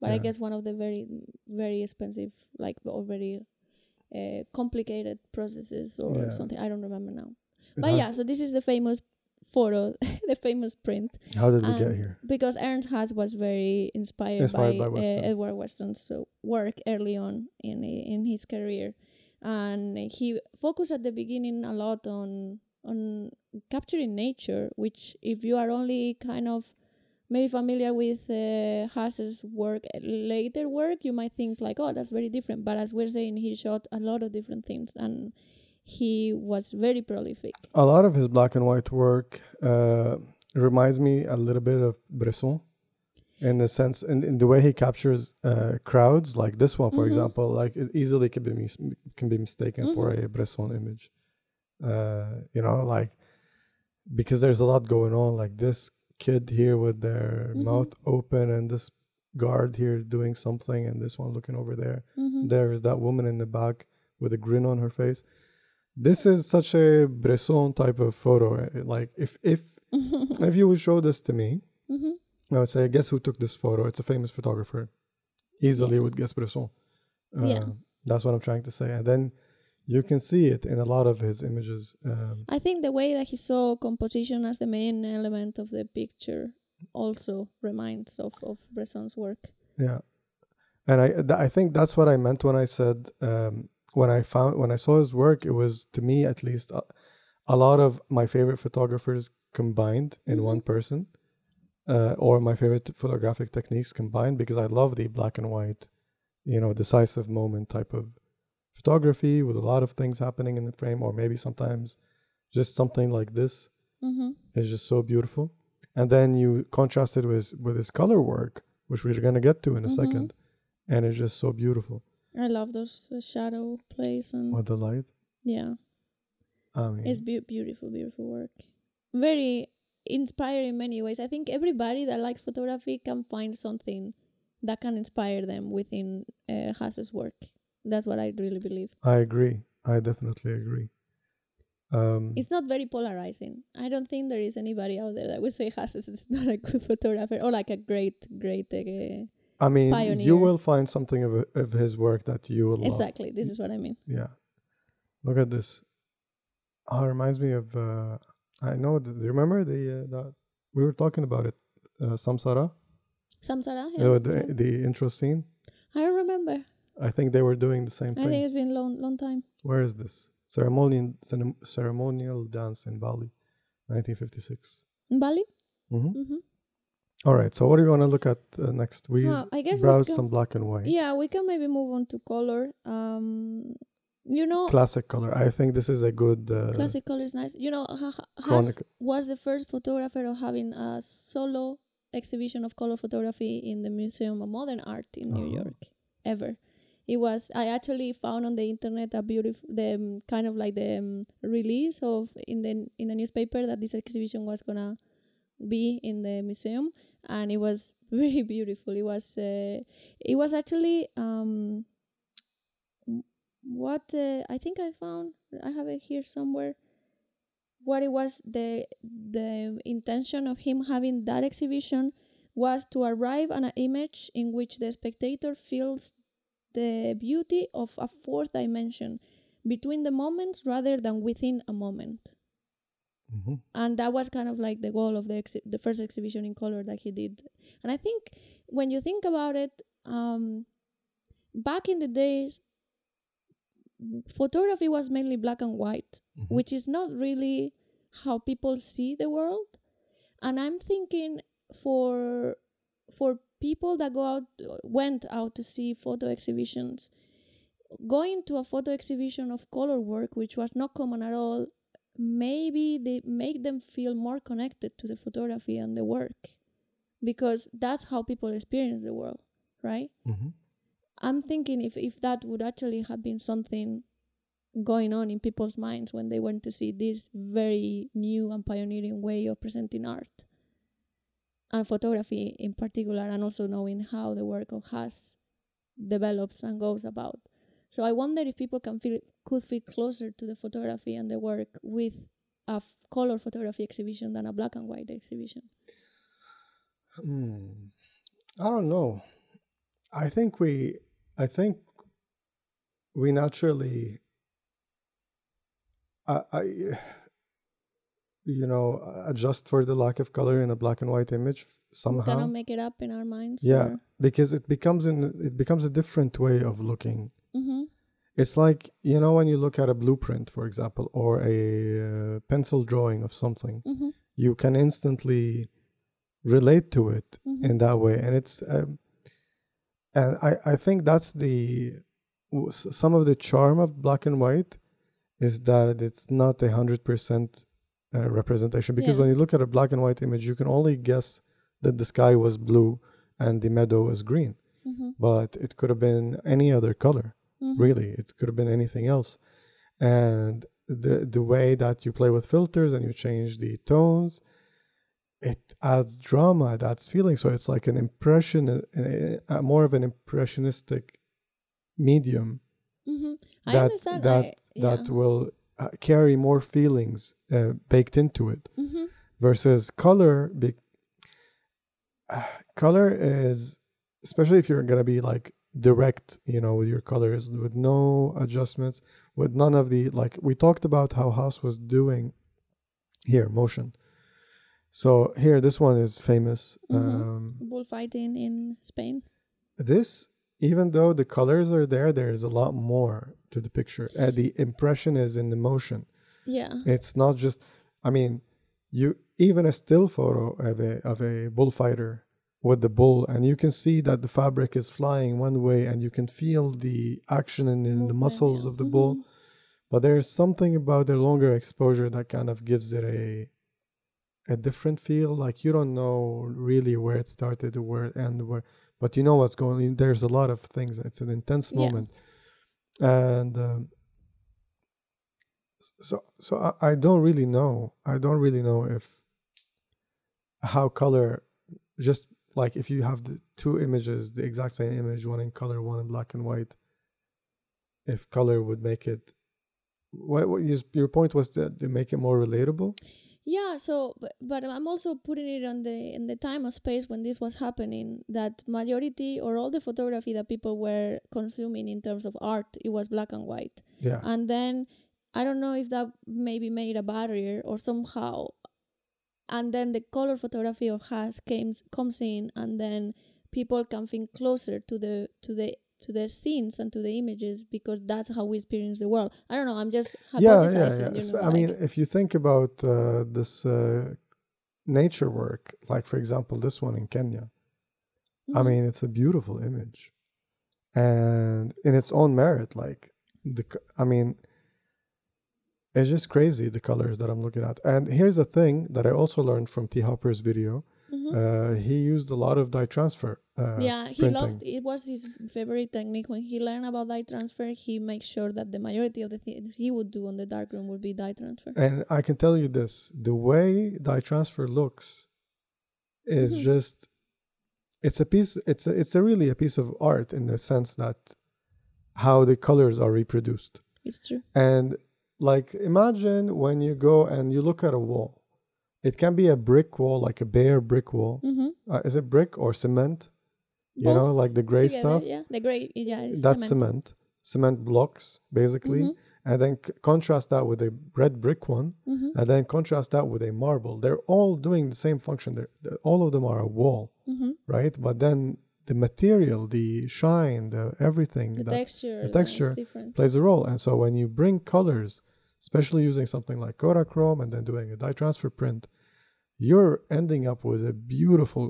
but yeah. I guess one of the very very expensive, like or very uh, complicated processes or yeah. something. I don't remember now. It but yeah, so this is the famous photo, the famous print. How did um, we get here? Because Ernst Haas was very inspired, inspired by, by Weston. Uh, Edward Weston's work early on in in his career, and he focused at the beginning a lot on on capturing nature, which if you are only kind of maybe familiar with uh, Haas's work, later work, you might think like, oh, that's very different. But as we're saying, he shot a lot of different things, and he was very prolific. A lot of his black and white work uh, reminds me a little bit of Bresson in the sense, in, in the way he captures uh, crowds, like this one, for mm-hmm. example, like it easily can be mis- can be mistaken mm-hmm. for a Bresson image. Uh, you know, like because there's a lot going on, like this kid here with their mm-hmm. mouth open and this guard here doing something and this one looking over there. Mm-hmm. There is that woman in the back with a grin on her face. This is such a Bresson type of photo. Like, if if if you would show this to me, mm-hmm. I would say, guess who took this photo? It's a famous photographer. Easily yeah. would guess Bresson. Uh, yeah. That's what I'm trying to say. And then you can see it in a lot of his images. Um, I think the way that he saw composition as the main element of the picture also reminds of, of Bresson's work. Yeah. And I, th- I think that's what I meant when I said... Um, When I found when I saw his work, it was, to me at least, a, a lot of my favorite photographers combined in mm-hmm. one person, uh, or my favorite photographic techniques combined, because I love the black and white, you know, decisive moment type of photography with a lot of things happening in the frame, or maybe sometimes just something like this mm-hmm. is just so beautiful. And then you contrast it with with his color work, which we're gonna get to in a mm-hmm. second, and it's just so beautiful. I love those uh, shadow plays and with the light. Yeah, I mean, it's be- beautiful, beautiful work. Very inspiring in many ways. I think everybody that likes photography can find something that can inspire them within uh, Haas's work. That's what I really believe. I agree. I definitely agree. Um, it's not very polarizing. I don't think there is anybody out there that would say Haas is not a good photographer or like a great, great. Uh, I mean, pioneer. You will find something of of his work that you will exactly. love. Exactly. This is what I mean. Yeah. Look at this. Oh, it reminds me of, uh, I know, do you remember the, uh, the, we were talking about it, uh, Samsara? Samsara, yeah. The, the, yeah. the intro scene? I don't remember. I think they were doing the same I thing. I think it's been a long, long time. Where is this? Ceremonial, ceremonial dance in Bali, nineteen fifty-six. In Bali? Mm-hmm. Mm-hmm. All right, so what do you want to look at uh, next? We oh, browse we some black and white. Yeah, we can maybe move on to color. Um, you know, classic color. I think this is a good... Uh, classic color is nice. You know, ha- Haas was the first photographer of having a solo exhibition of color photography in the Museum of Modern Art in New oh. York, ever. It was... I actually found on the internet a beautiful... the um, kind of like the um, release of in the in the newspaper that this exhibition was going to be in the museum, and it was very beautiful. It was uh, it was actually um, what uh, I think I found. I have it here somewhere. What it was, the the intention of him having that exhibition was to arrive at an image in which the spectator feels the beauty of a fourth dimension between the moments rather than within a moment. Mm-hmm. And that was kind of like the goal of the exi- the first exhibition in color that he did. And I think when you think about it, um, back in the days, photography was mainly black and white, mm-hmm. which is not really how people see the world. And I'm thinking for for people that go out, went out to see photo exhibitions, going to a photo exhibition of color work, which was not common at all, maybe they make them feel more connected to the photography and the work, because that's how people experience the world, right? Mm-hmm. I'm thinking if, if that would actually have been something going on in people's minds when they went to see this very new and pioneering way of presenting art and photography in particular, and also knowing how the work of Haas develops and goes about. So I wonder if people can feel could feel closer to the photography and the work with a f- color photography exhibition than a black and white exhibition. Hmm. I don't know. I think we, I think we naturally, I, I, you know, adjust for the lack of color in a black and white image somehow. We cannot make it up in our minds. Yeah, or? Because it becomes in, it becomes a different way of looking. Mm-hmm. It's like, you know, when you look at a blueprint, for example, or a uh, pencil drawing of something, mm-hmm. you can instantly relate to it mm-hmm. in that way. And it's, um, and I, I think that's the, some of the charm of black and white is that it's not a hundred percent representation. Because yeah. when you look at a black and white image, you can only guess that the sky was blue and the meadow was green. Mm-hmm. But it could have been any other color, mm-hmm. really. It could have been anything else. And the the way that you play with filters and you change the tones, it adds drama, it adds feeling. So it's like an impression, a, a more of an impressionistic medium mm-hmm. I that understand. that I, yeah. that will uh, carry more feelings uh, baked into it mm-hmm. versus color. Be- uh, color is. Especially if you're going to be like direct, you know, with your colors, with no adjustments, with none of the, like we talked about how Haas was doing here, motion. So here, this one is famous. Mm-hmm. Um, Bullfighting in Spain. This, even though the colors are there, there is a lot more to the picture. Uh, the impression is in the motion. Yeah. It's not just, I mean, you even a still photo of a of a bullfighter with the bull, and you can see that the fabric is flying one way and you can feel the action in, in the muscles of the mm-hmm. bull. But there is something about the longer exposure that kind of gives it a a different feel. Like you don't know really where it started or where it ended, where, but you know what's going on. There's a lot of things. It's an intense yeah. moment. And um, so so I, I don't really know. I don't really know if how color just... Like if you have the two images, the exact same image, one in color, one in black and white, if color would make it, what, what you, your point was to, to make it more relatable? Yeah, so, but, but I'm also putting it on the in the time or space when this was happening, that majority or all the photography that people were consuming in terms of art, it was black and white. Yeah. And then, I don't know if that maybe made a barrier or somehow... And then the color photography of Haas came, comes in, and then people can feel closer to the to the to the scenes and to the images because that's how we experience the world. I don't know. I'm just hypothesizing. Yeah, yeah, yeah. You know, I like. mean, if you think about uh, this uh, nature work, like for example, this one in Kenya. Mm-hmm. I mean, it's a beautiful image, and in its own merit, like the. I mean. It's just crazy, the colors that I'm looking at. And here's a thing that I also learned from T-Hopper's video. Mm-hmm. Uh, he used a lot of dye transfer uh, Yeah, he printing. loved... It was his favorite technique. When he learned about dye transfer, he makes sure that the majority of the things he would do on the darkroom would be dye transfer. And I can tell you this. The way dye transfer looks is mm-hmm. just... It's a piece... It's a, it's a really a piece of art in the sense that how the colors are reproduced. It's true. And... Like, imagine when you go and you look at a wall. It can be a brick wall, like a bare brick wall. Mm-hmm. Uh, is it brick or cement? Both. You know, like the gray Together, stuff. Yeah, the gray, yeah. That's cement. Cement, cement blocks, basically. Mm-hmm. And then c- contrast that with a red brick one. Mm-hmm. And then contrast that with a marble. They're all doing the same function. They're, they're, all of them are a wall, mm-hmm. right? But then the material, the shine, the everything. The that, texture. The texture plays a role. And so when you bring colors... especially using something like Kodachrome and then doing a dye transfer print, you're ending up with a beautiful,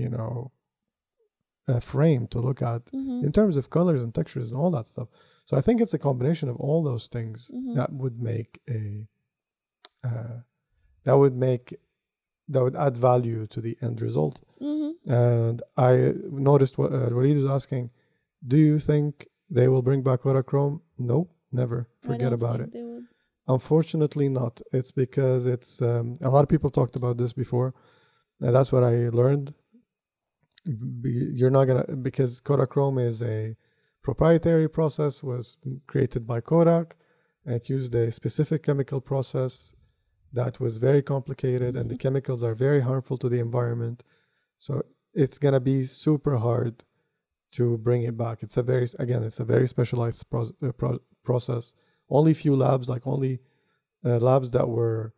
you know, uh, frame to look at mm-hmm. in terms of colors and textures and all that stuff. So I think it's a combination of all those things mm-hmm. that would make a uh, that would make that would add value to the end result. Mm-hmm. And I noticed what uh, Walid was asking: do you think they will bring back Kodachrome? No, never. Forget about it. Unfortunately, not. It's because it's um, a lot of people talked about this before, and that's what I learned. Be, you're not gonna because Kodachrome is a proprietary process, was created by Kodak, and it used a specific chemical process that was very complicated, mm-hmm. and the chemicals are very harmful to the environment. So it's gonna be super hard to bring it back. It's a very again, it's a very specialized pro- uh, pro- process. Only few labs, like only uh, labs that were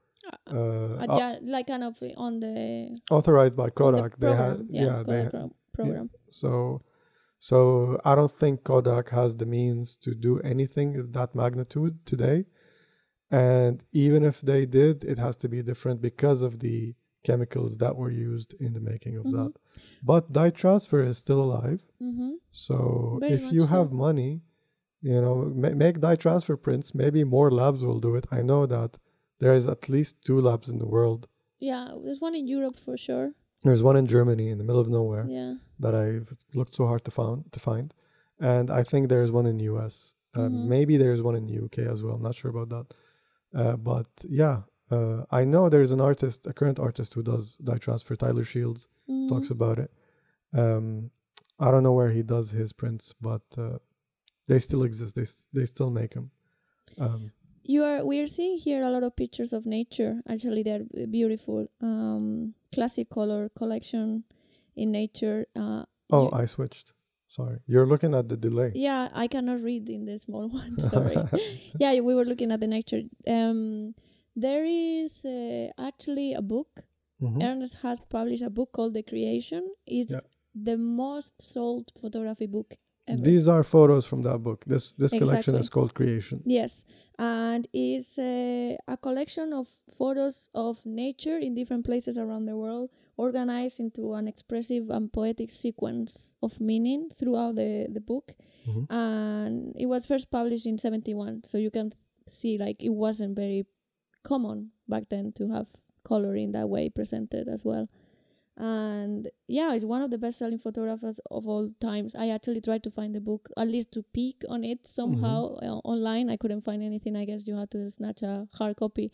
uh, uh, adjust, like kind of on the authorized by Kodak. The program, they had, yeah, yeah Kodak they had, program. Yeah. So, so I don't think Kodak has the means to do anything of that magnitude today. And even if they did, it has to be different because of the chemicals that were used in the making of mm-hmm. that. But dye transfer is still alive. Mm-hmm. So Very if you so. have money. You know, make dye transfer prints. Maybe more labs will do it. I know that there is at least two labs in the world. Yeah, there's one in Europe for sure. There's one in Germany in the middle of nowhere. Yeah. That I've looked so hard to found to find, and I think there is one in the U S. Uh, mm-hmm. Maybe there is one in the U K as well. I'm not sure about that, uh, but yeah, uh, I know there is an artist, a current artist who does dye transfer. Tyler Shields mm-hmm. talks about it. Um, I don't know where he does his prints, but. Uh, They still exist. They they still make them. Um, you are we are seeing here a lot of pictures of nature. Actually, they're beautiful. Um, classic color collection in nature. Uh, oh, I switched. Sorry, you're looking at the delay. Yeah, I cannot read in the small one. Sorry. Yeah, we were looking at the nature. Um, there is uh, actually a book. Mm-hmm. Ernst has published a book called The Creation. It's yeah. the most sold photography book. Ever. These are photos from that book. This this exactly. collection is called Creation. Yes, and it's a, a collection of photos of nature in different places around the world, organized into an expressive and poetic sequence of meaning throughout the, the book. Mm-hmm. And it was first published in seventy-one, so you can see like it wasn't very common back then to have color in that way presented as well. And yeah, it's one of the best-selling photographers of all times. I actually tried to find the book, at least to peek on it somehow mm-hmm. uh, online. I couldn't find anything. I guess you had to snatch a hard copy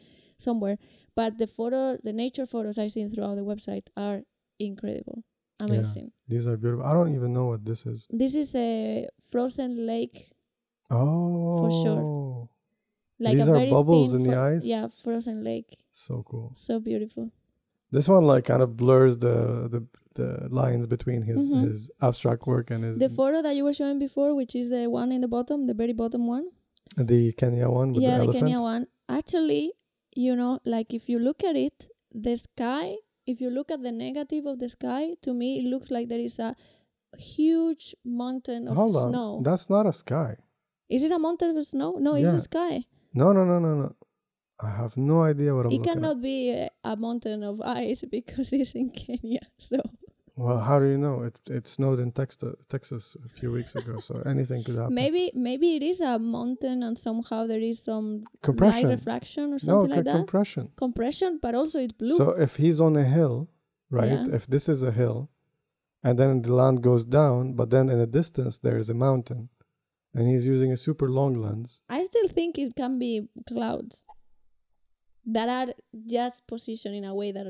somewhere. But the photo, the nature photos I've seen throughout the website are incredible, amazing. Yeah, these are beautiful. I don't even know what this is. This is a frozen lake. Oh, for sure. Like these a are very bubbles in the fo- ice. Yeah, frozen lake. So cool. So beautiful. This one like kind of blurs the the, the lines between his, mm-hmm. his abstract work and his... The photo that you were showing before, which is the one in the bottom, the very bottom one. The Kenya one with yeah, the, the elephant? Yeah, the Kenya one. Actually, you know, like if you look at it, the sky, if you look at the negative of the sky, to me, it looks like there is a huge mountain of Hold on. snow. That's not a sky. Is it a mountain of snow? No, yeah. It's a sky. No, no, no, no, no. I have no idea what I'm it looking at. It cannot be a, a mountain of ice because it's in Kenya. So. Well, how do you know? It it snowed in Texas, Texas a few weeks ago, so anything could happen. Maybe maybe it is a mountain and somehow there is some compression. Light refraction or something no, like c- that. compression. Compression, but also it's blue. So if he's on a hill, right? Yeah. If this is a hill, and then the land goes down, but then in the distance there is a mountain, and he's using a super long lens. I still think it can be clouds. That are just positioned in a way that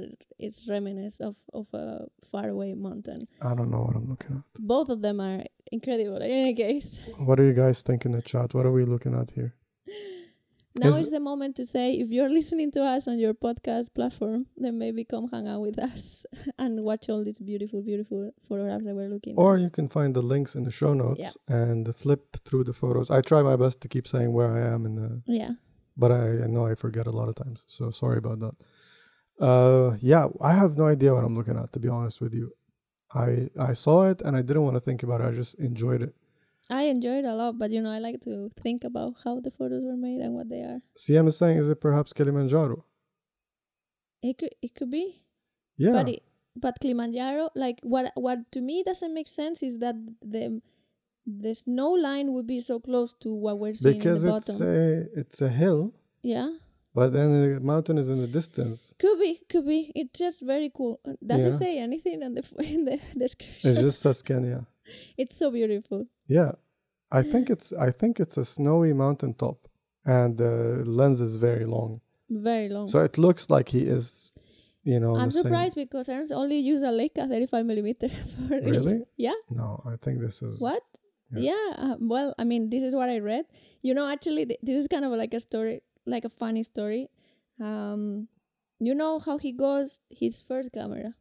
it's reminiscent of, of a faraway mountain. I don't know what I'm looking at. Both of them are incredible. In any case. What do you guys think in the chat? What are we looking at here? Now is, is the moment to say, if you're listening to us on your podcast platform, then maybe come hang out with us and watch all these beautiful, beautiful photographs that we're looking or at. Or you can find the links in the show notes yeah. and flip through the photos. I try my best to keep saying where I am in the... Yeah. But I, I know I forget a lot of times, so sorry about that. Uh, yeah, I have no idea what I'm looking at, to be honest with you. I I saw it, and I didn't want to think about it. I just enjoyed it. I enjoyed it a lot, but, you know, I like to think about how the photos were made and what they are. C M is saying, is it perhaps Kilimanjaro? It could, it could be. Yeah. But it, But Kilimanjaro, like what what to me doesn't make sense is that the the snow line would be so close to what we're seeing because in the bottom. Because it's a, it's a hill. Yeah. But then the mountain is in the distance. Could be, could be. It's just very cool. Does yeah. it say anything on the, in the description? It's just Saskania. It's so beautiful. Yeah. I think it's I think it's a snowy mountaintop. And the lens is very long. Very long. So it looks like he is, you know. I'm surprised same. Because Ernst only used a Leica thirty-five millimeter. For really? It. Yeah. No, I think this is... What? Yeah. yeah uh, well, I mean, this is what I read. You know, actually, th- this is kind of like a story, like a funny story. Um, you know how he got his first camera?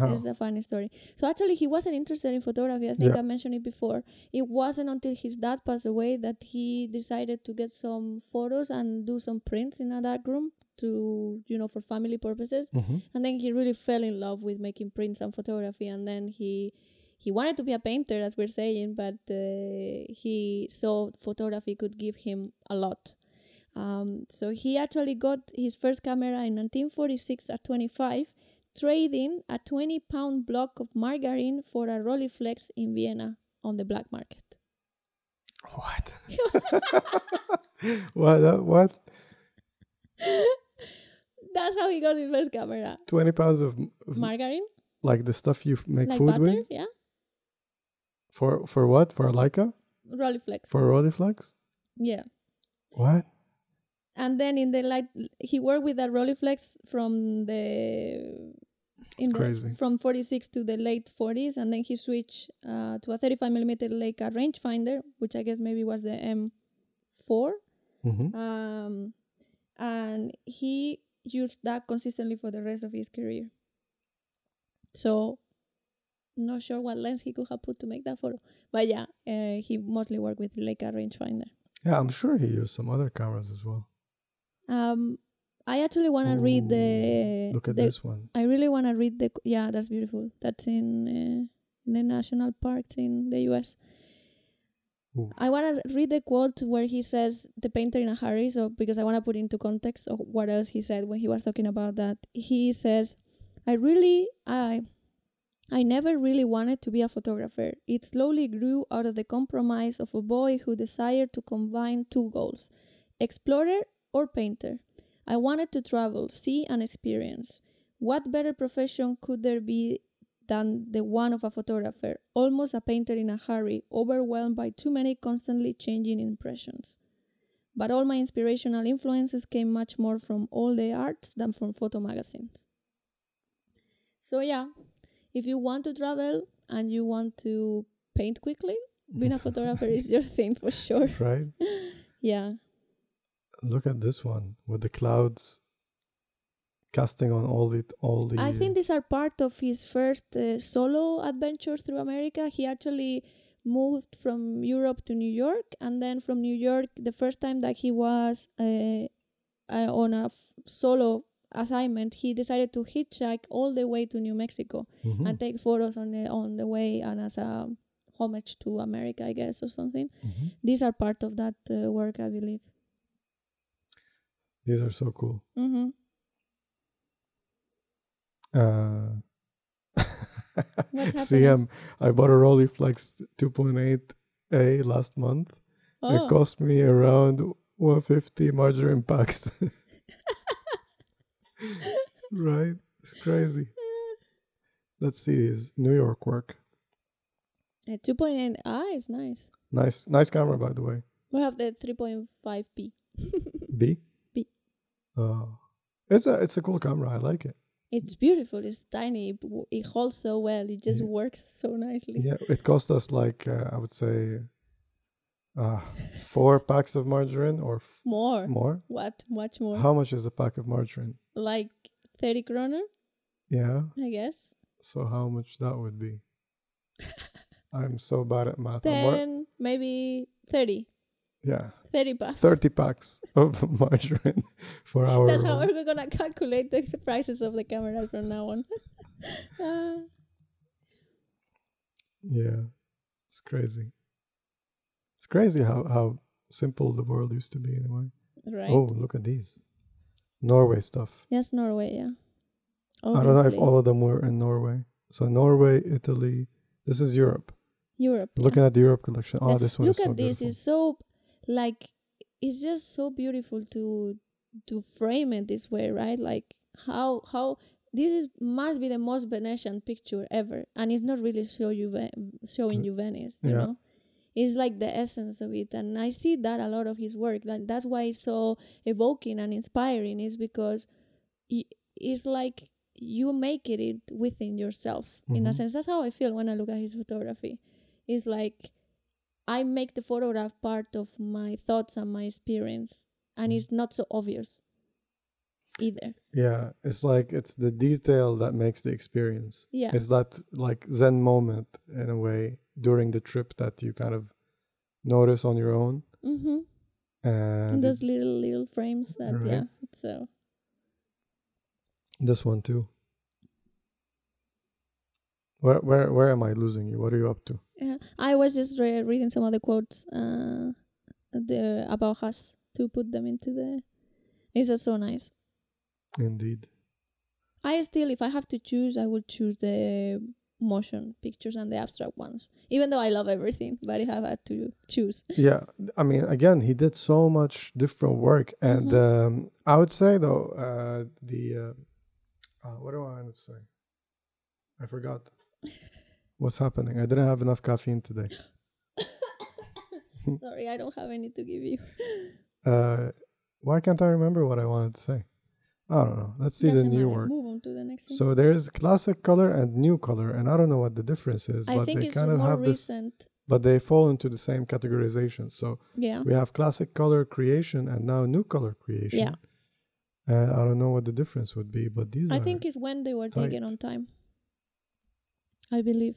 Oh. This is a funny story. So actually, he wasn't interested in photography. I think yeah. I mentioned it before. It wasn't until his dad passed away that he decided to get some photos and do some prints in a dark room to, you know, for family purposes. Mm-hmm. And then he really fell in love with making prints and photography. And then he he wanted to be a painter, as we're saying, but uh, he saw photography could give him a lot. Um, so he actually got his first camera in nineteen forty-six at twenty-five, trading a twenty pound block of margarine for a Rolleiflex in Vienna on the black market. What? what? Uh, what? That's how he got his first camera. twenty pounds of, of margarine? Like the stuff you make like food butter, with? Yeah. For for what? For a Leica? Rolleiflex. For a Rolleiflex? Yeah. What? And then in the light, he worked with a Rolleiflex from the, in the from forty-six to the late forties, and then he switched uh, to a thirty-five millimeter Leica rangefinder, which I guess maybe was the M four. Mm-hmm. Um, and he used that consistently for the rest of his career. So, not sure what lens he could have put to make that photo, but yeah, uh, he mostly worked with Leica rangefinder. Yeah, I'm sure he used some other cameras as well. Um, I actually want to read the... Look at the, this one. I really want to read the... Yeah, that's beautiful. That's in, uh, in the national parks in the U S. Ooh. I want to read the quote where he says, the painter in a hurry, so because I want to put into context of what else he said when he was talking about that. He says, I really... I, I never really wanted to be a photographer. It slowly grew out of the compromise of a boy who desired to combine two goals. Explorer... or painter. I wanted to travel, see and experience. What better profession could there be than the one of a photographer, almost a painter in a hurry, overwhelmed by too many constantly changing impressions. But all my inspirational influences came much more from all the arts than from photo magazines. So yeah, if you want to travel and you want to paint quickly, being a photographer is your thing for sure. Right? Yeah. Look at this one with the clouds casting on all the... all the. I think these are part of his first uh, solo adventure through America. He actually moved from Europe to New York, and then from New York, the first time that he was uh, uh, on a f- solo assignment, he decided to hitchhike all the way to New Mexico mm-hmm. and take photos on the, on the way and as a homage to America, I guess, or something. Mm-hmm. These are part of that uh, work, I believe. These are so cool. Mm-hmm. Uh, see, um, I bought a Rolleiflex two point eight A last month. Oh. It cost me around one hundred fifty margarine packs. Right? It's crazy. Let's see his New York work. A two point eight A is nice. Nice, nice camera, by the way. We have the three point five B. B? Oh, it's a it's a cool camera. I like it. It's beautiful. It's tiny. It holds so well. It just yeah. works so nicely. Yeah, it cost us like uh, I would say uh, four packs of margarine or f- more. More? What? Much more. How much is a pack of margarine? Like thirty kroner. Yeah. I guess. So how much that would be? I'm so bad at math. Then maybe thirty. Yeah. thirty packs. thirty packs of margarine for our... That's how we're going to calculate the, the prices of the cameras from now on. uh. Yeah. It's crazy. It's crazy how, how simple the world used to be anyway. Right. Oh, look at these. Norway stuff. Yes, Norway, yeah. Obviously. I don't know if all of them were in Norway. So Norway, Italy, this is Europe. Europe. Looking yeah. at the Europe collection. Oh, yeah. this one Look is so Look at this. Beautiful. It's so, like, it's just so beautiful to to frame it this way, right? Like, how, how this is must be the most Venetian picture ever. And it's not really show you Ven- showing you Venice, you yeah. know? It's like the essence of it. And I see that a lot of his work. Like, that's why it's so evoking and inspiring, is because it's like you make it, it within yourself. Mm-hmm. In a sense, that's how I feel when I look at his photography. It's like I make the photograph part of my thoughts and my experience. And it's not so obvious either. Yeah, it's like it's the detail that makes the experience. Yeah. It's that like Zen moment in a way during the trip that you kind of notice on your own. Mm-hmm. And those little, little frames that, right. yeah. So this one too. Where where where am I losing you? What are you up to? Yeah, I was just re- reading some of the quotes uh, the, about Haas to put them into the... It's just so nice. Indeed. I still, if I have to choose, I would choose the motion pictures and the abstract ones. Even though I love everything, but I have had to choose. Yeah, I mean, again, he did so much different work. And mm-hmm. um, I would say, though, uh, the... Uh, uh, what do I want to say? I forgot. What's happening? I didn't have enough caffeine today. Sorry, I don't have any to give you. Uh, why can't I remember what I wanted to say? I don't know. Let's see Doesn't the new matter. Work. Move on to the next one. So there's classic color and new color, and I don't know what the difference is. I but think they it's kind more of have recent. This, but they fall into the same categorization. So yeah. we have classic color creation and now new color creation. Yeah. And I don't know what the difference would be, but these I are I think it's when they were tight. Taken on time. I believe.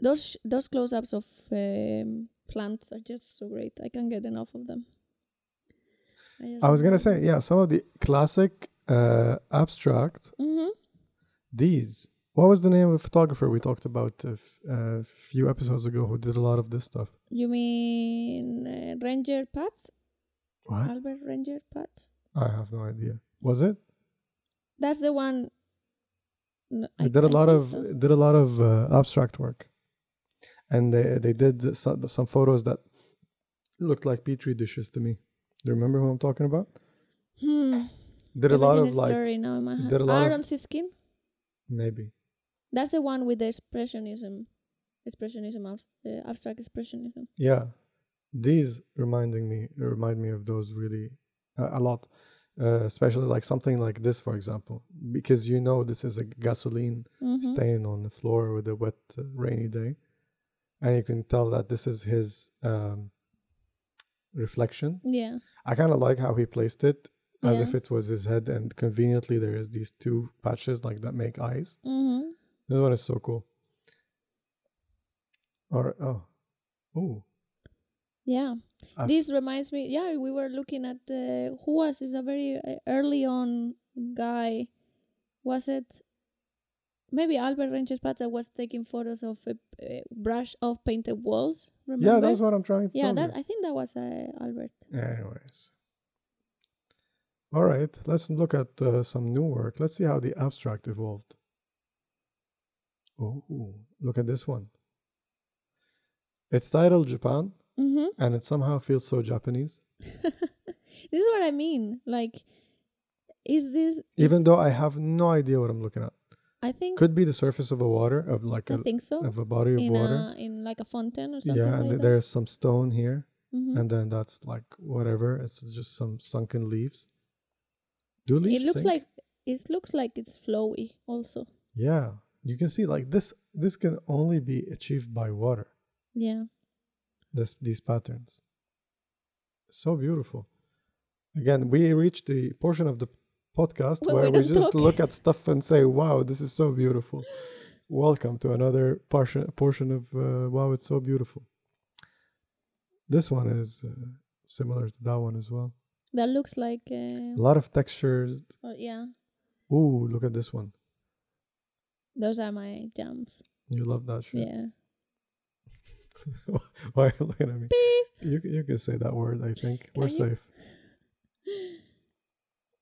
Those sh- those close-ups of um, plants are just so great. I can't get enough of them. I, I was gonna say, yeah, some of the classic uh, abstract. Mm-hmm. These. What was the name of the photographer we talked about a f- uh, few episodes ago who did a lot of this stuff? You mean uh, Ranger Patz? What? Albert Ranger Patz? I have no idea. Was it? That's the one. No, I did a lot of so. did a lot of uh, abstract work, and they they did some, some photos that looked like petri dishes to me. Do you remember who I'm talking about? Hmm. Did a lot of like. Now in my head. Did a lot Aaron Siskin? Maybe. That's the one with the expressionism, expressionism, abs- uh, abstract expressionism. Yeah, these reminding me remind me of those really uh, a lot. Uh, especially like something like this, for example, because you know this is a gasoline mm-hmm. stain on the floor with a wet, uh, rainy day, and you can tell that this is his um, reflection. Yeah, I kind of like how he placed it as yeah. if it was his head, and conveniently there is these two patches like that make eyes. Mm-hmm. This one is so cool. Or oh, ooh. Yeah, I've this reminds me. Yeah, we were looking at uh, who was this a very uh, early on guy. Was it maybe Albert Ranger Patz that was taking photos of a uh, brush of painted walls? Remember? Yeah, that's what I'm trying to. Yeah, tell that you. I think that was uh, Albert. Anyways, all right. Let's look at uh, some new work. Let's see how the abstract evolved. Oh, look at this one. It's titled Japan. Mm-hmm. And it somehow feels so Japanese. This is what I mean. Like, is this... Even is though I have no idea what I'm looking at. I think... Could be the surface of a water, of like I a... think so. Of a body of in water. A, in like a fountain or something. Yeah, and like there's some stone here. Mm-hmm. And then that's like whatever. It's just some sunken leaves. Do leaves It looks sink? like It looks like it's flowy also. Yeah. You can see like this. This can only be achieved by water. Yeah. This, these patterns. So beautiful. Again, we reached the portion of the podcast well, where we, we just talk. look at stuff and say, wow, this is so beautiful. Welcome to another portion, portion of uh, wow, it's so beautiful. This one is uh, similar to that one as well. That looks like... Uh, a lot of textures. Well, yeah. Ooh, look at this one. Those are my jams. You love that shit. Yeah. Why are you looking at me? Beep. You you can say that word, I think. Can We're you? safe.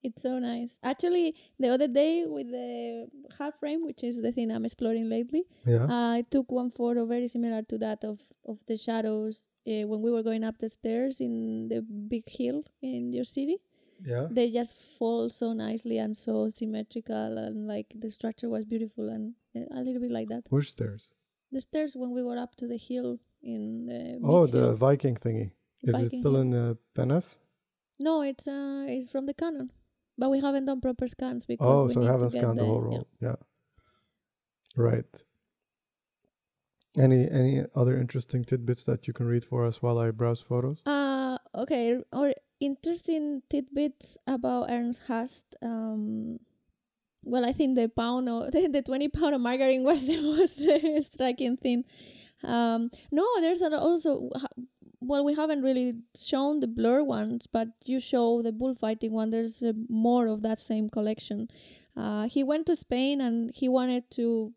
It's so nice. Actually, the other day with the half frame, which is the thing I'm exploring lately, yeah. uh, I took one photo very similar to that of, of the shadows uh, when we were going up the stairs in the big hill in your city. Yeah. They just fall so nicely and so symmetrical, and like the structure was beautiful and a little bit like that. Which stairs? The stairs when we were up to the hill in the Oh, the hill. Viking thingy. Is Viking it still hill. in the P N F? No, it's uh, it's from the Canon. But we haven't done proper scans because oh, we so need haven't to get scanned the, the whole roll. Yeah. yeah, right. Any any other interesting tidbits that you can read for us while I browse photos? Uh okay. Or interesting tidbits about Ernst Haas. Um, well, I think the pound of the, the twenty pound of margarine was the most uh, striking thing. Um, no, there's an also. Well, we haven't really shown the blur ones, but you show the bullfighting one. There's uh, more of that same collection. Uh, he went to Spain and he wanted to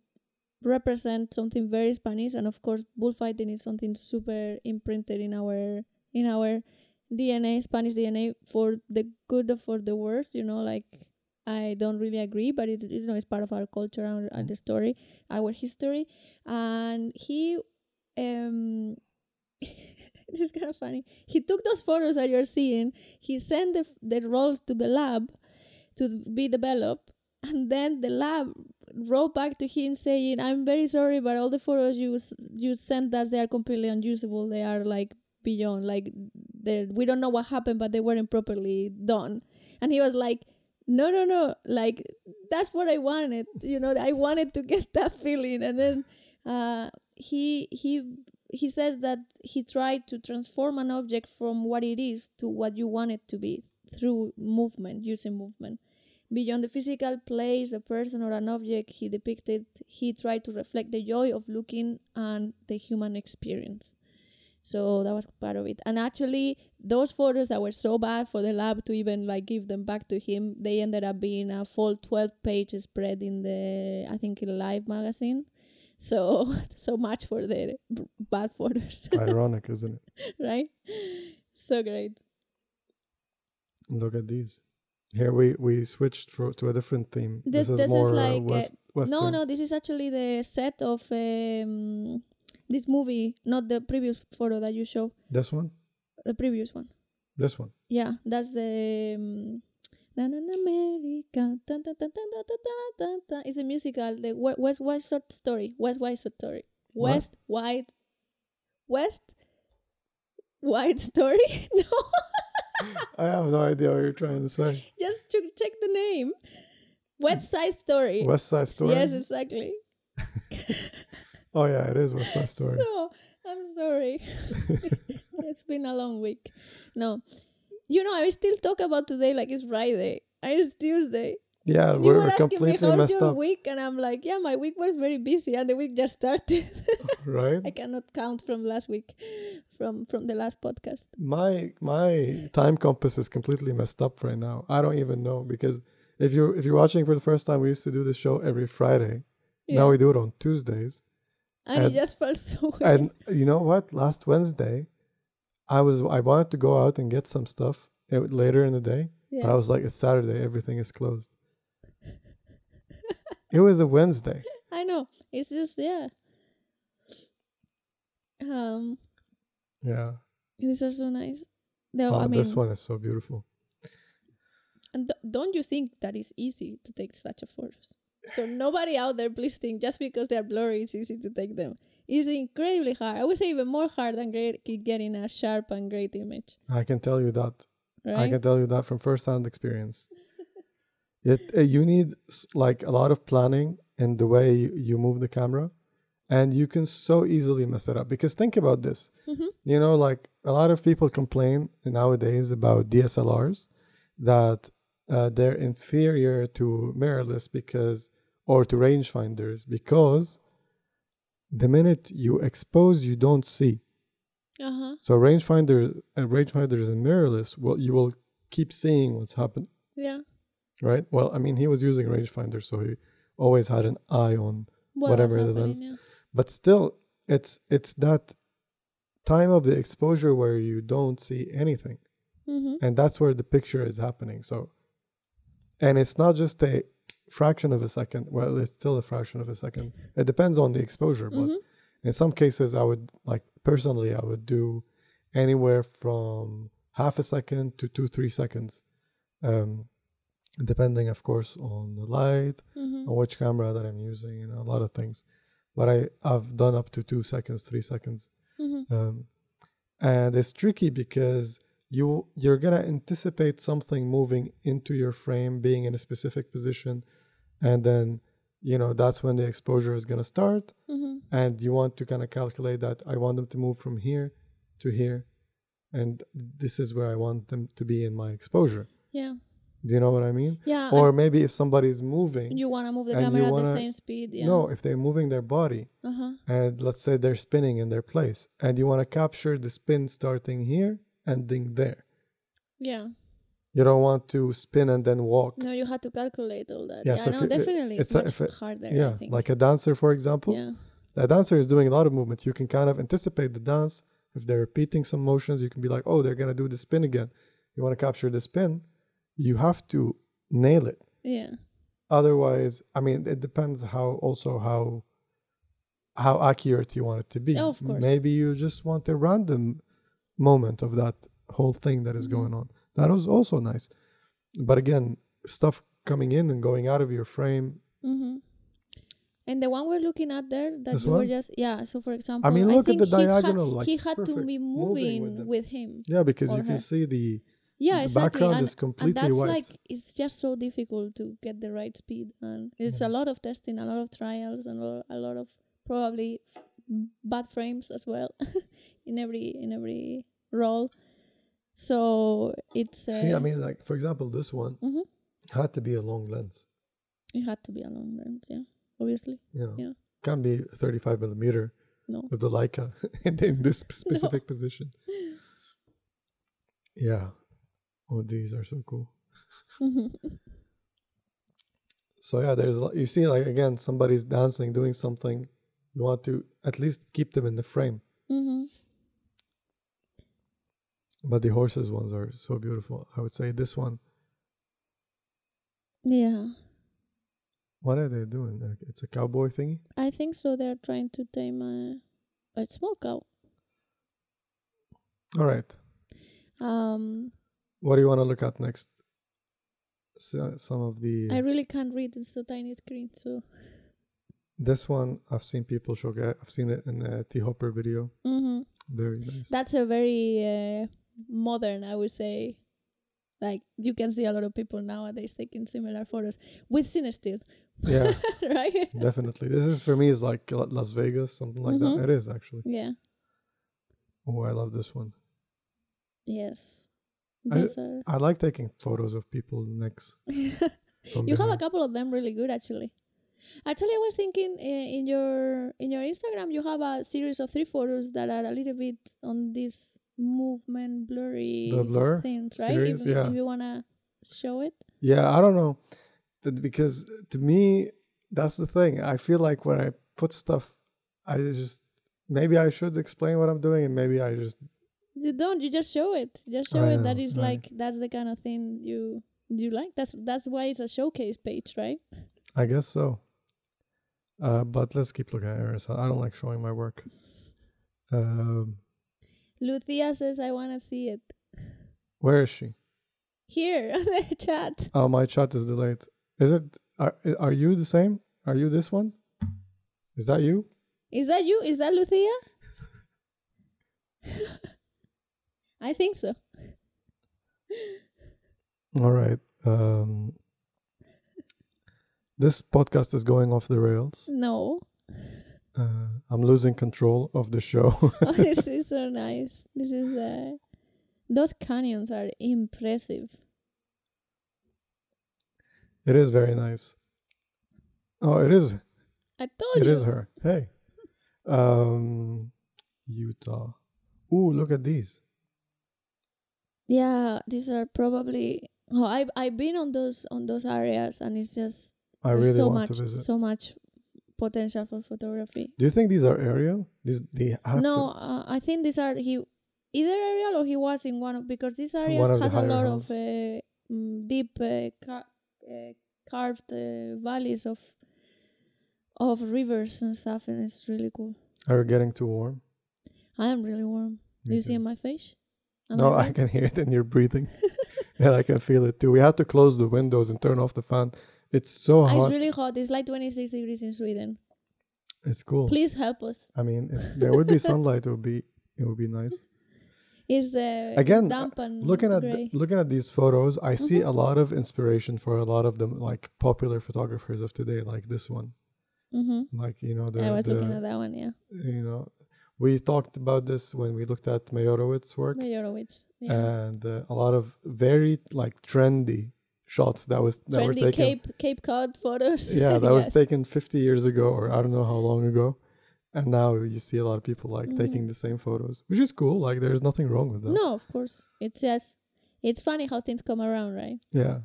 represent something very Spanish, and of course, bullfighting is something super imprinted in our in our D N A, Spanish D N A, for the good or for the worse. You know, like I don't really agree, but it's you know it's part of our culture and mm-hmm. the story, our history, and he. Um, It's kind of funny. He took those photos that you're seeing. He sent the, f- the rolls to the lab to be developed. And then the lab wrote back to him saying, I'm very sorry, but all the photos you s- you sent us, they are completely unusable. They are like beyond. like We don't know what happened, but they weren't properly done. And he was like, no, no, no. Like, that's what I wanted. You know, I wanted to get that feeling. And then uh, he he... He says that he tried to transform an object from what it is to what you want it to be through movement, using movement. Beyond the physical place, a person or an object he depicted, he tried to reflect the joy of looking and the human experience. So that was part of it. And actually, those photos that were so bad for the lab to even like give them back to him, they ended up being a full twelve-page spread in the, I think, Life magazine. So, so much for the b- bad photos. Ironic, isn't it? Right? So great. Look at these. Here we, we switched for, to a different theme. This, this is this more is like uh, West, Western. No, no, this is actually the set of um, this movie, not the previous photo that you showed. This one? The previous one. This one? Yeah, that's the... Um, America. Dun, dun, dun, dun, dun, dun, dun, dun. It's a musical, the West Side Story. West Side Story. West Wide. West Wide Story? No. I have no idea what you're trying to say. Just to check the name. West Side Story. West Side Story? Yes, exactly. Oh, yeah, it is West Side Story. So, I'm sorry. It's been a long week. No. You know, I still talk about today like it's Friday. And it's Tuesday. Yeah, you we're were asking completely me, messed your up. Week, and I'm like, yeah, my week was very busy, and the week just started. Right. I cannot count from last week, from from the last podcast. My my time compass is completely messed up right now. I don't even know, because if you if you're watching for the first time, we used to do this show every Friday. Yeah. Now we do it on Tuesdays. And, and it just felt so weird. And you know what? Last Wednesday. I was I wanted to go out and get some stuff later in the day, yeah. but I was like, it's Saturday, everything is closed. It was a Wednesday. I know. It's just yeah. Um. Yeah. These are so nice. They're, oh, I mean, this one is so beautiful. And th- don't you think that it's easy to take such a photos? So nobody out there, please think just because they're blurry, it's easy to take them. It's incredibly hard. I would say even more hard than great, getting a sharp and great image. I can tell you that. Right? I can tell you that from first-hand experience. It, uh, you need like a lot of planning in the way you move the camera, and you can so easily mess it up. Because think about this. Mm-hmm. You know, like a lot of people complain nowadays about D S L Rs that uh, they're inferior to mirrorless because, or to rangefinders because... The minute you expose, you don't see. Uh-huh. So rangefinder, uh, rangefinders and mirrorless, well, you will keep seeing what's happening. Yeah. Right? Well, I mean, he was using rangefinder, so he always had an eye on what whatever the lens. Yeah. But still, it's it's that time of the exposure where you don't see anything. Mm-hmm. And that's where the picture is happening. So And it's not just a fraction of a second. Well, it's still a fraction of a second. It depends on the exposure. But mm-hmm. in some cases, I would, like personally, I would do anywhere from half a second to two, three seconds. Um, depending, of course, on the light, mm-hmm. on which camera that I'm using, and a lot of things. But I, I've done up to two seconds, three seconds. Mm-hmm. Um, and it's tricky because you, you're going to anticipate something moving into your frame, being in a specific position. And then, you know, that's when the exposure is going to start. Mm-hmm. And you want to kind of calculate that. I want them to move from here to here. And this is where I want them to be in my exposure. Yeah. Do you know what I mean? Yeah. Or maybe if somebody's moving, you want to move the camera wanna, at the same speed. Yeah. No, if they're moving their body, uh-huh. and let's say they're spinning in their place, and you want to capture the spin starting here, ending there. Yeah. You don't want to spin and then walk. No, you have to calculate all that. Yeah, yeah so no, it, definitely. It's, it's much a, it, harder, yeah, I think. Like a dancer, for example. Yeah. The dancer is doing a lot of movement. You can kind of anticipate the dance. If they're repeating some motions, you can be like, oh, they're going to do the spin again. You want to capture the spin. You have to nail it. Yeah. Otherwise, I mean, it depends how also how how accurate you want it to be. Oh, of course. Maybe you just want a random moment of that whole thing that is mm-hmm. going on. That was also nice. But again, stuff coming in and going out of your frame. Mm-hmm. And the one we're looking at there, that this you one? Were just, yeah, so for example, I mean, look I think at the diagonal. He, ha- like, he had to be moving, moving with, with him. Yeah, because you her. Can see the... Yeah, the exactly. background and, is completely and that's white. Like, it's just so difficult to get the right speed. And it's yeah. a lot of testing, a lot of trials, and a lot of probably f- bad frames as well in every in every roll. So it's... Uh, See, I mean, like, for example, this one mm-hmm. had to be a long lens. It had to be a long lens, yeah, obviously. You know, yeah. Can't be thirty-five millimeter no. with the Leica in this specific no. position. Yeah. Oh, these are so cool. So yeah, there's you see like again somebody's dancing, doing something. You want to at least keep them in the frame. Mm-hmm. But the horses ones are so beautiful. I would say this one. Yeah. What are they doing? Like, it's a cowboy thingy? I think so. They're trying to tame a, a small cow. All right. Um. What do you want to look at next? So, some of the... I really can't read. It's a tiny screen, so... This one, I've seen people show... I've seen it in a T-Hopper video. Mm-hmm. Very nice. That's a very uh, modern, I would say. Like, you can see a lot of people nowadays taking similar photos. With CineStill. Yeah. Right? Definitely. This is, for me, is like Las Vegas, something like mm-hmm. that. It is, actually. Yeah. Oh, I love this one. Yes. I, I like taking photos of people's necks. You behind. Have a couple of them really good, actually. Actually, I was thinking uh, in your in your Instagram, you have a series of three photos that are a little bit on this movement blurry the blur things, right? Series, if, yeah. if you want to show it. Yeah, I don't know. Because to me, that's the thing. I feel like when I put stuff, I just, maybe I should explain what I'm doing and maybe I just... You don't. You just show it. Just show I it. Know, that is right. Like that's the kind of thing you you like. That's that's why it's a showcase page, right? I guess so. Uh, but let's keep looking at errors. I don't like showing my work. Um, Lucia says, "I want to see it." Where is she? Here on the chat. Oh, my chat is delayed. Is it? Are Are you the same? Are you this one? Is that you? Is that you? Is that Lucia? I think so. All right. Um, this podcast is going off the rails. No. Uh, I'm losing control of the show. Oh, this is so nice. This is... Uh, those canyons are impressive. It is very nice. Oh, it is. I told it you. It is her. Hey. Um, Utah. Ooh, look at these. Yeah, these are probably. Oh, I've I've been on those on those areas, and it's just I really so want much to visit. So much potential for photography. Do you think these are aerial? These they have no. Uh, I think these are he either aerial or he was in one of because these areas has a lot house. Of uh, deep uh, ca- uh, carved uh, valleys of of rivers and stuff, and it's really cool. Are you getting too warm? I am really warm. Me Do you too. See in my face? Am no, I, I can hear it in your breathing. And I can feel it too. We had to close the windows and turn off the fan. It's so hot. It's really hot. It's like twenty-six degrees in Sweden. It's cool. Please help us. I mean, if there would be sunlight, it would be it would be nice. Is uh, again damp and looking gray. at th- looking at these photos, I mm-hmm. see a lot of inspiration for a lot of the like popular photographers of today, like this one. Mm-hmm. Like you know, the, I was the, looking at that one. Yeah. You know, we talked about this when we looked at Meyerowitz work. Meyerowitz, yeah. And uh, a lot of very like trendy shots that was that trendy were taken. Cape Cape Cod photos. Yeah, that yes. was taken fifty years ago, or I don't know how long ago. And now you see a lot of people like mm-hmm. taking the same photos, which is cool. Like there's nothing wrong with that. No, of course. It's just, it's funny how things come around, right? Yeah.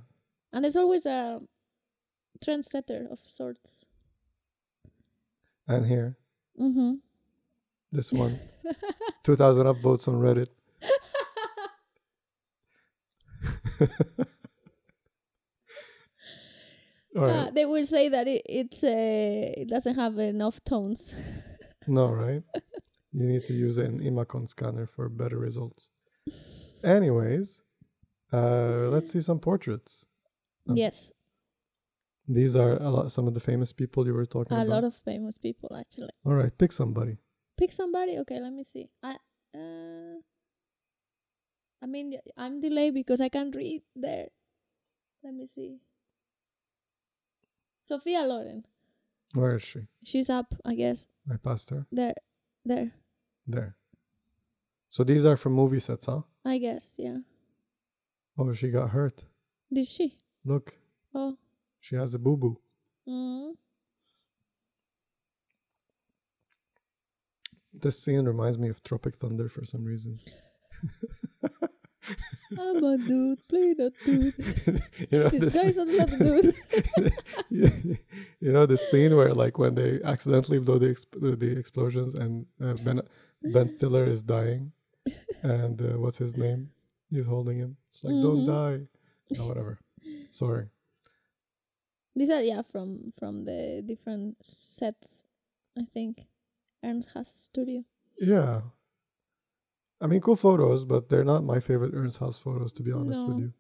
And there's always a trendsetter of sorts. And here. Mm-hmm. This one. two thousand upvotes on Reddit. Right. Uh, they will say that it it's uh, it doesn't have enough tones. No, right? You need to use an Imacon scanner for better results. Anyways, uh, let's see some portraits. I'm yes. S- these are a lot, some of the famous people you were talking a about. A lot of famous people, actually. All right, pick somebody. Pick somebody? Okay, let me see. I, uh, I mean, I'm delayed because I can't read there. Let me see. Sophia Loren. Where is she? She's up, I guess. I passed her. There. There. There. So these are from movie sets, huh? I guess, yeah. Oh, she got hurt. Did she? Look. Oh. She has a boo-boo. Mm-hmm. This scene reminds me of Tropic Thunder for some reason. I'm a dude, play that dude. You know, this guy's a love dude. You know the scene where, like, when they accidentally blow the exp- the explosions, and uh, Ben Ben Stiller is dying, and uh, what's his name? He's holding him. It's like, mm-hmm. don't die, or oh, whatever. Sorry. These are yeah from from the different sets, I think. Ernst Haas studio. Yeah. I mean, cool photos, but they're not my favorite Ernst Haas photos, to be honest no. with you.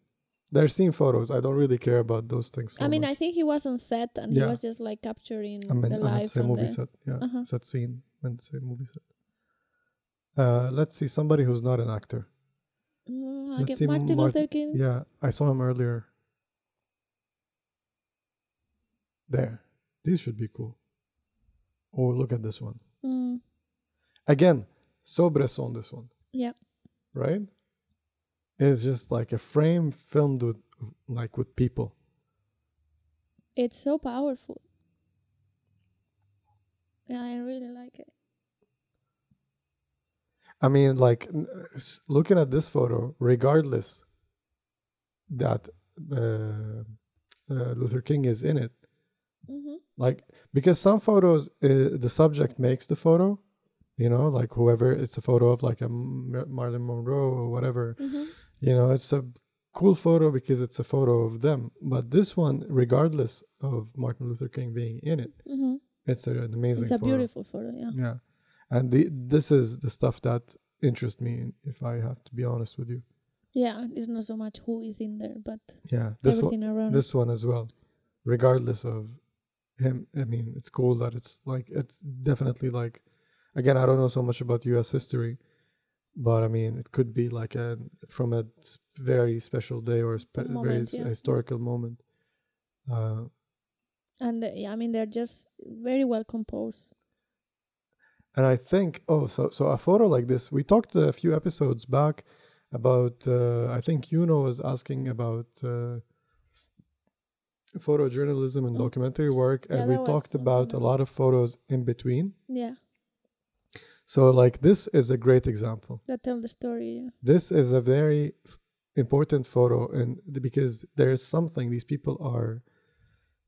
They're scene photos. I don't really care about those things. So I mean, much. I think he was on set, and yeah. he was just like capturing I mean, the I life from movie the set. Yeah, uh-huh. set scene. I meant to say movie set. Uh, let's see somebody who's not an actor. Uh, I get Martin Luther King. Yeah, I saw him earlier. There, these should be cool. Oh, look at this one. Mm. Again, so Bresson, this one. Yeah. Right? It's just like a frame filmed with like with people. It's so powerful. Yeah, I really like it. I mean, like looking at this photo, regardless that uh, uh, Luther King is in it, mm-hmm. like because some photos uh, the subject makes the photo. You know, like whoever, it's a photo of like a Marilyn Monroe or whatever. Mm-hmm. You know, it's a cool photo because it's a photo of them. But this one, regardless of Martin Luther King being in it, mm-hmm. it's a, an amazing photo. It's a photo. Beautiful photo, yeah. Yeah. And the, this is the stuff that interests me, if I have to be honest with you. Yeah, it's not so much who is in there, but yeah, this everything one, around. This one as well, regardless of him. I mean, it's cool that it's like, it's definitely like, again, I don't know so much about U S history, but I mean, it could be like a from a very special day or a spe- moment, very yeah. s- historical moment. Uh, and uh, yeah, I mean, they're just very well composed. And I think, oh, so so a photo like this, we talked a few episodes back about, uh, I think Yuno was asking about uh, photojournalism and mm. documentary work, yeah, and we talked about a lot of photos in between. Yeah. So, like, this is a great example. That tell the story, yeah. This is a very f- important photo, and th- because there is something. These people are,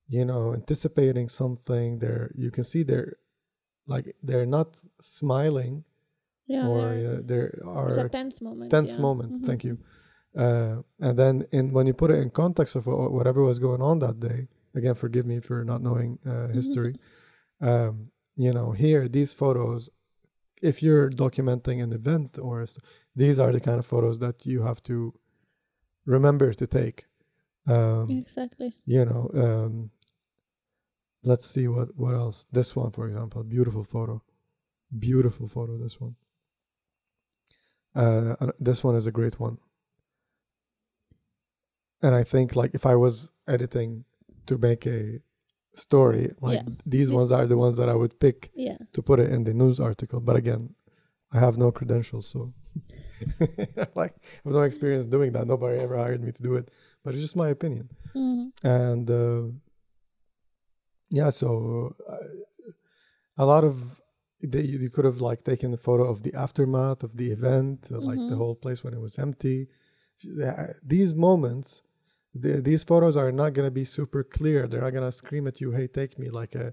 you know, anticipating something. They're, you can see they're, like, they're not smiling. Yeah. Or uh, there are... It's a tense moment. Tense yeah. moment, mm-hmm. thank you. Uh, and then in, when you put it in context of whatever was going on that day, again, forgive me for not knowing uh, history, um, you know, here, these photos, if you're documenting an event, or these are the kind of photos that you have to remember to take. Um, exactly. You know, um, let's see what, what else. This one, for example, beautiful photo. Beautiful photo, this one. Uh, this one is a great one. And I think, like, if I was editing to make a story, like, yeah. these ones are the ones that I would pick yeah. to put it in the news article. But again, I have no credentials, so like, I have no experience doing that. Nobody ever hired me to do it, but it's just my opinion. Mm-hmm. And uh, yeah, so uh, a lot of they, you could have like taken a photo of the aftermath of the event, mm-hmm. like the whole place when it was empty. These moments. The, these photos are not going to be super clear. They're not going to scream at you, hey, take me. Like, a,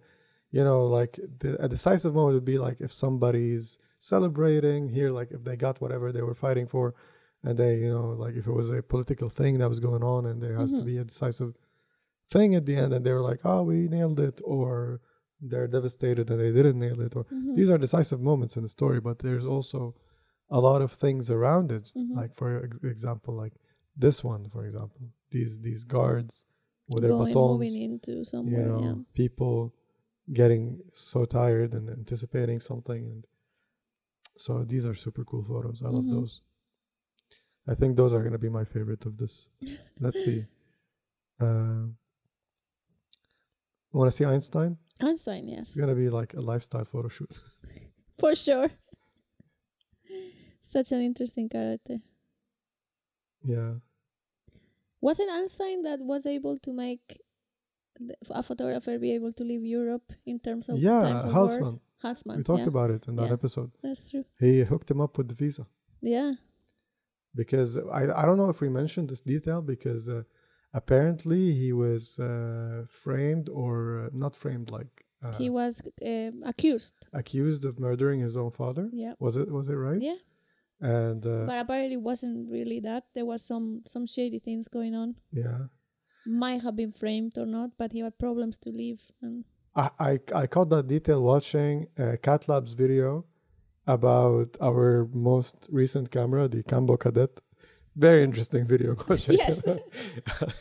you know, like the, a decisive moment would be like if somebody's celebrating here, like if they got whatever they were fighting for, and they, you know, like if it was a political thing that was going on and there has mm-hmm. to be a decisive thing at the end and they were like, oh, we nailed it, or they're devastated and they didn't nail it. Or mm-hmm. These are decisive moments in the story, but there's also a lot of things around it. Mm-hmm. Like, for example, like this one, for example. These these guards with their batons, moving into somewhere, you know, yeah. people getting so tired and anticipating something, and so these are super cool photos. I mm-hmm. love those. I think those are going to be my favorite of this. Let's see. Uh, want to see Einstein? Einstein, yes. It's going to be like a lifestyle photo shoot. For sure. Such an interesting character. Yeah. Was it Einstein that was able to make a photographer be able to leave Europe in terms of yeah, times of Hausmann. Wars? Hausmann. We talked yeah. about it in that yeah, episode. That's true. He hooked him up with the visa. Yeah. Because I, I don't know if we mentioned this detail, because uh, apparently he was uh, framed or uh, not framed like... Uh, he was uh, accused. Accused of murdering his own father. Yeah. Was it, was it right? Yeah. And uh, but apparently it wasn't really that. There was some some shady things going on. Yeah, might have been framed or not, but he had problems to leave. And I I, I caught that detail watching a Cat Labs video about our most recent camera, the Cambo Cadet. Very interesting video. Yes.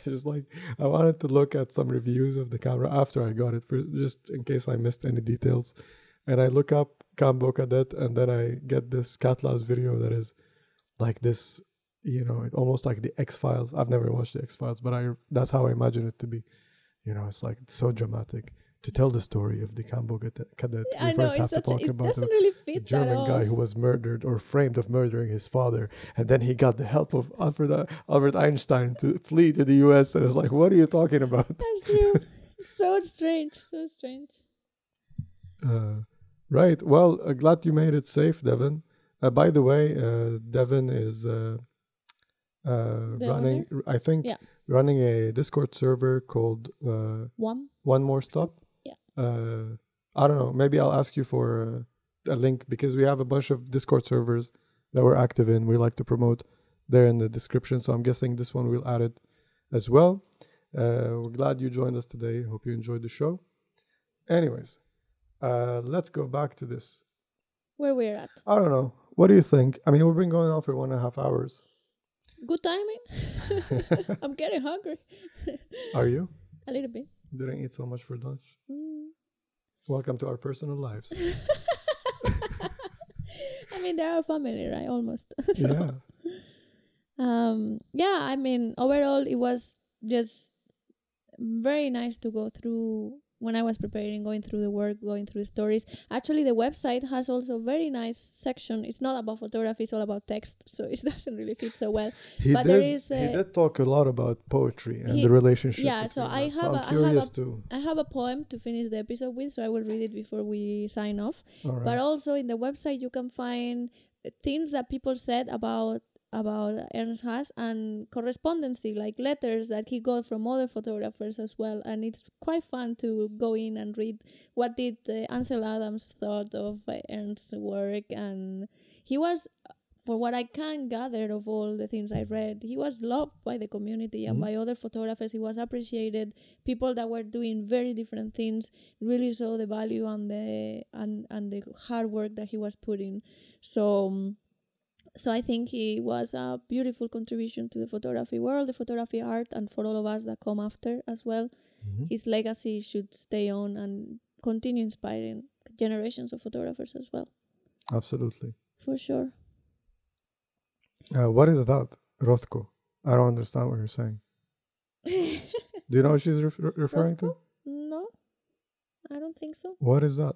Just like I wanted to look at some reviews of the camera after I got it, for just in case I missed any details. And I look up Cambo Cadet, and then I get this Cat Labs video that is like this, you know, almost like the X-Files. I've never watched the X-Files, but I that's how I imagine it to be. You know, it's like it's so dramatic. To tell the story of the Cambo Cadet, I we know, first have to talk a, about the really German guy who was murdered or framed of murdering his father. And then he got the help of Albert, Albert Einstein to flee to the U S. And it's like, what are you talking about? That's true. So strange. So strange. Uh, Right. Well, uh, glad you made it safe, Devin. Uh, by the way, uh, Devin is uh, uh, running, r- I think, yeah. running a Discord server called uh, One One More Stop. Yeah. Uh, I don't know. Maybe I'll ask you for uh, a link, because we have a bunch of Discord servers that we're active in. We like to promote. They're in the description. So I'm guessing this one we'll add it as well. Uh, we're glad you joined us today. Hope you enjoyed the show. Anyways. Uh, let's go back to this. Where we're at. I don't know. What do you think? I mean, we've been going on for one and a half hours. Good timing. I'm getting hungry. Are you? A little bit. Didn't eat so much for lunch. Mm. Welcome to our personal lives. I mean, they're our family, right? Almost. So, yeah. Um, yeah, I mean, overall, it was just very nice to go through. When I was preparing, going through the work, going through the stories. Actually, the website has also a very nice section. It's not about photography, it's all about text, so it doesn't really fit so well. He, but did, there is he did talk a lot about poetry and he, the relationship. Yeah, so I, so have a, I, have a, I have a poem to finish the episode with, so I will read it before we sign off. Right. But also in the website, you can find things that people said about about Ernst Haas, and correspondence, like letters that he got from other photographers as well, and it's quite fun to go in and read what did uh, Ansel Adams thought of uh, Ernst's work. And he was for what I can gather of all the things I've read, he was loved by the community and mm-hmm. by other photographers. He was appreciated. People that were doing very different things really saw the value and the and, and the hard work that he was putting. So, so I think he was a beautiful contribution to the photography world, the photography art, and for all of us that come after as well. Mm-hmm. His legacy should stay on and continue inspiring generations of photographers as well. Absolutely. For sure. Uh, what is that, Rothko? I don't understand what you're saying. Do you know what she's re- referring Rothko? To? No, I don't think so. What is that?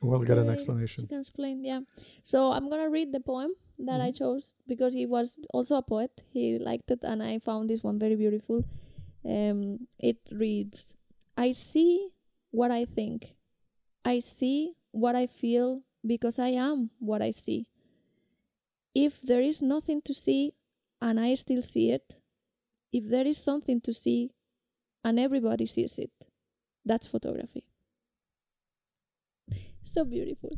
We'll okay. get an explanation. She can explain, yeah. So I'm going to read the poem that mm-hmm. I chose because he was also a poet. He liked it, and I found this one very beautiful. Um, it reads, I see what I think. I see what I feel because I am what I see. If there is nothing to see, and I still see it, if there is something to see, and everybody sees it, that's photography. So beautiful.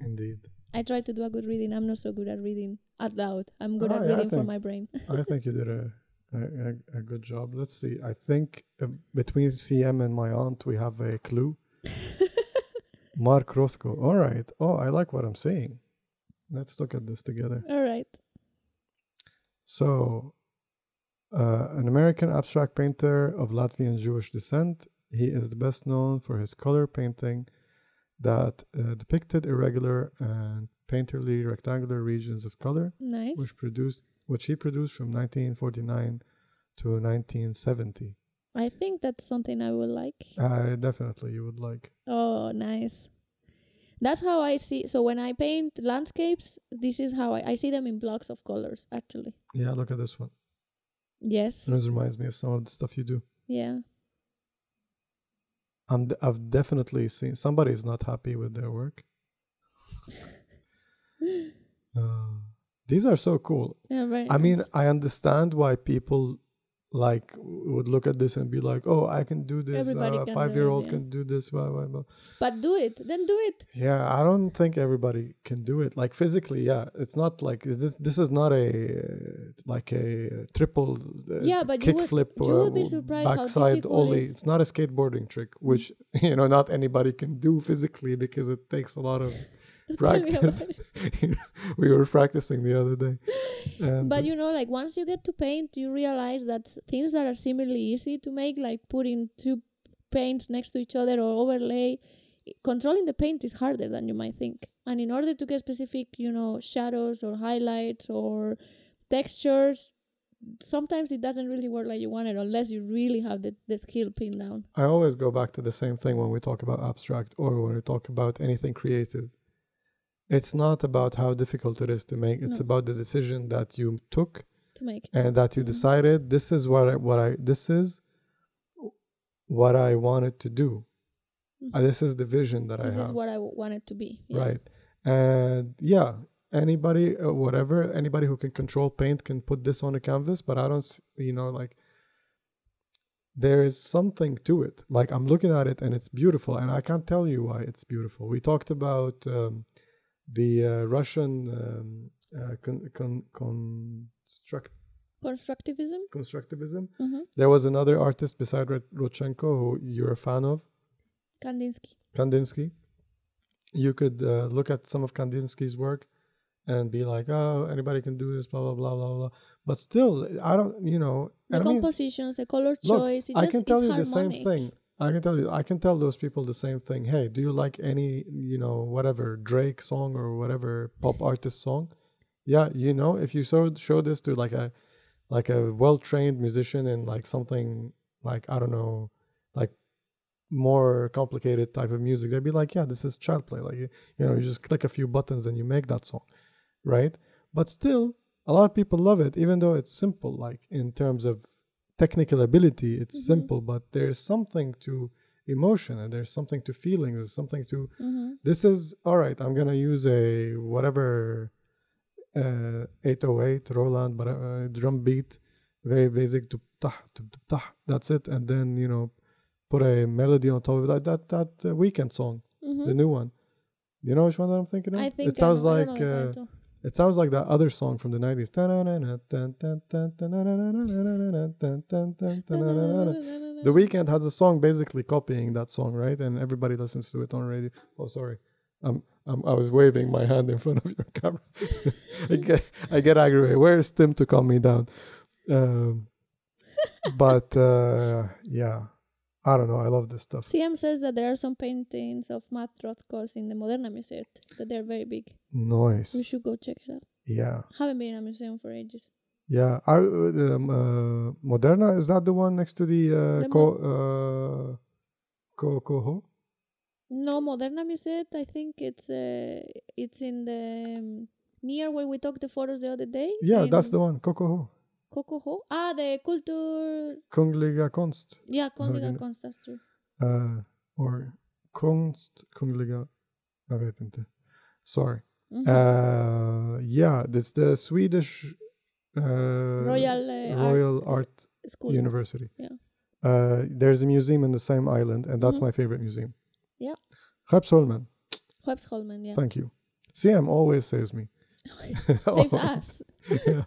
Indeed. I try to do a good reading. I'm not so good at reading out loud. I'm good oh, at yeah, reading think, for my brain. I think you did a, a, a good job. Let's see. I think uh, between C M and my aunt, we have a clue. Mark Rothko. All right. Oh, I like what I'm seeing. Let's look at this together. All right. So, uh, an American abstract painter of Latvian Jewish descent, he is the best known for his color painting that uh, depicted irregular and painterly rectangular regions of color, nice. which produced which he produced from nineteen forty-nine to nineteen seventy. I think that's something I would like. Uh, definitely, you would like. Oh, nice. That's how I see. So when I paint landscapes, this is how I, I see them in blocks of colors, actually. Yeah, look at this one. Yes. This reminds me of some of the stuff you do. Yeah. I'm d- I've definitely seen somebody's not happy with their work. uh, these are so cool. Yeah, very I nice. mean, I understand why people like would look at this and be like, oh, I can do this, uh, a five-year-old yeah. can do this, blah, blah, blah. But do it, then do it. Yeah, I don't think everybody can do it, like physically. Yeah, it's not like is this this is not a like a triple uh, yeah, but kick you would, flip you would be surprised backside ollie. It's not a skateboarding trick, which you know not anybody can do physically because it takes a lot of practice. We were practicing the other day. And but you know, like once you get to paint, you realize that things that are similarly easy to make, like putting two paints next to each other or overlay, controlling the paint is harder than you might think. And in order to get specific, you know, shadows or highlights or textures, sometimes it doesn't really work like you want it unless you really have the, the skill pinned down. I always go back to the same thing when we talk about abstract or when we talk about anything creative. It's not about how difficult it is to make. It's no. about the decision that you took to make, and that you mm-hmm. decided this is what I, what I this is what I wanted to do. Mm-hmm. Uh, this is the vision that this I have. This is what I wanted to be. Yeah. Right, and yeah, anybody, uh, whatever, anybody who can control paint can put this on a canvas. But I don't, you know, like there is something to it. Like I'm looking at it, and it's beautiful, and I can't tell you why it's beautiful. We talked about. Um, The uh, Russian um, uh, con- con- construct- constructivism. Constructivism. Mm-hmm. There was another artist beside Rodchenko who you're a fan of. Kandinsky. Kandinsky. You could uh, look at some of Kandinsky's work and be like, "Oh, anybody can do this." Blah blah blah blah blah. But still, I don't. You know, the compositions, I mean, the color choice. Look, it I just can tell you harmonic. The same thing. I can tell you, I can tell those people the same thing. Hey, do you like any, you know, whatever Drake song or whatever pop artist song? Yeah, you know, if you show show this to like a like a well-trained musician in like something like I don't know, like more complicated type of music, they'd be like, yeah, this is child play. Like you, you know, you just click a few buttons and you make that song, right? But still, a lot of people love it, even though it's simple. Like in terms of technical ability, it's mm-hmm. simple, but there's something to emotion and there's something to feelings, there's something to mm-hmm. this is all right, I'm gonna use a whatever uh, eight oh eight Roland but uh, drum beat, very basic, that's it, and then you know put a melody on top of that that, that uh, Weekend song, mm-hmm. the new one, you know which one that I'm thinking of? I think it sounds I like uh, It sounds like that other song from the nineties. The Weeknd has a song basically copying that song, right? And everybody listens to it on radio. Oh, sorry. Um, um, I was waving my hand in front of your camera. I, get, I get aggravated. Where is Tim to calm me down? Um, but uh, yeah. I don't know. I love this stuff. C M says that there are some paintings of Mark Rothko in the Moderna Museet, that they're very big. Nice. We should go check it out. Yeah. Haven't been in a museum for ages. Yeah. I, um, uh, Moderna, is that the one next to the, uh, the Co- Mo- uh, Co- Coho? No, Moderna Museet, I think it's uh, it's in the um, near where we took the photos the other day. Yeah, that's the one. Coho. Coco Ah, the Kultur... Kungliga Konst. Yeah, Kungliga uh, Konst, that's true. Uh, or Kunst, Kungliga... Jag vet inte. Sorry. Mm-hmm. Uh, yeah, that's the Swedish... Uh, Royal, uh, Royal Art, Art School. University. Yeah. Uh, there's a museum in the same island, and that's mm-hmm. my favorite museum. Yeah. Skeppsholmen. Skeppsholmen, yeah. Thank you. C M always saves me. Saves us. Yeah.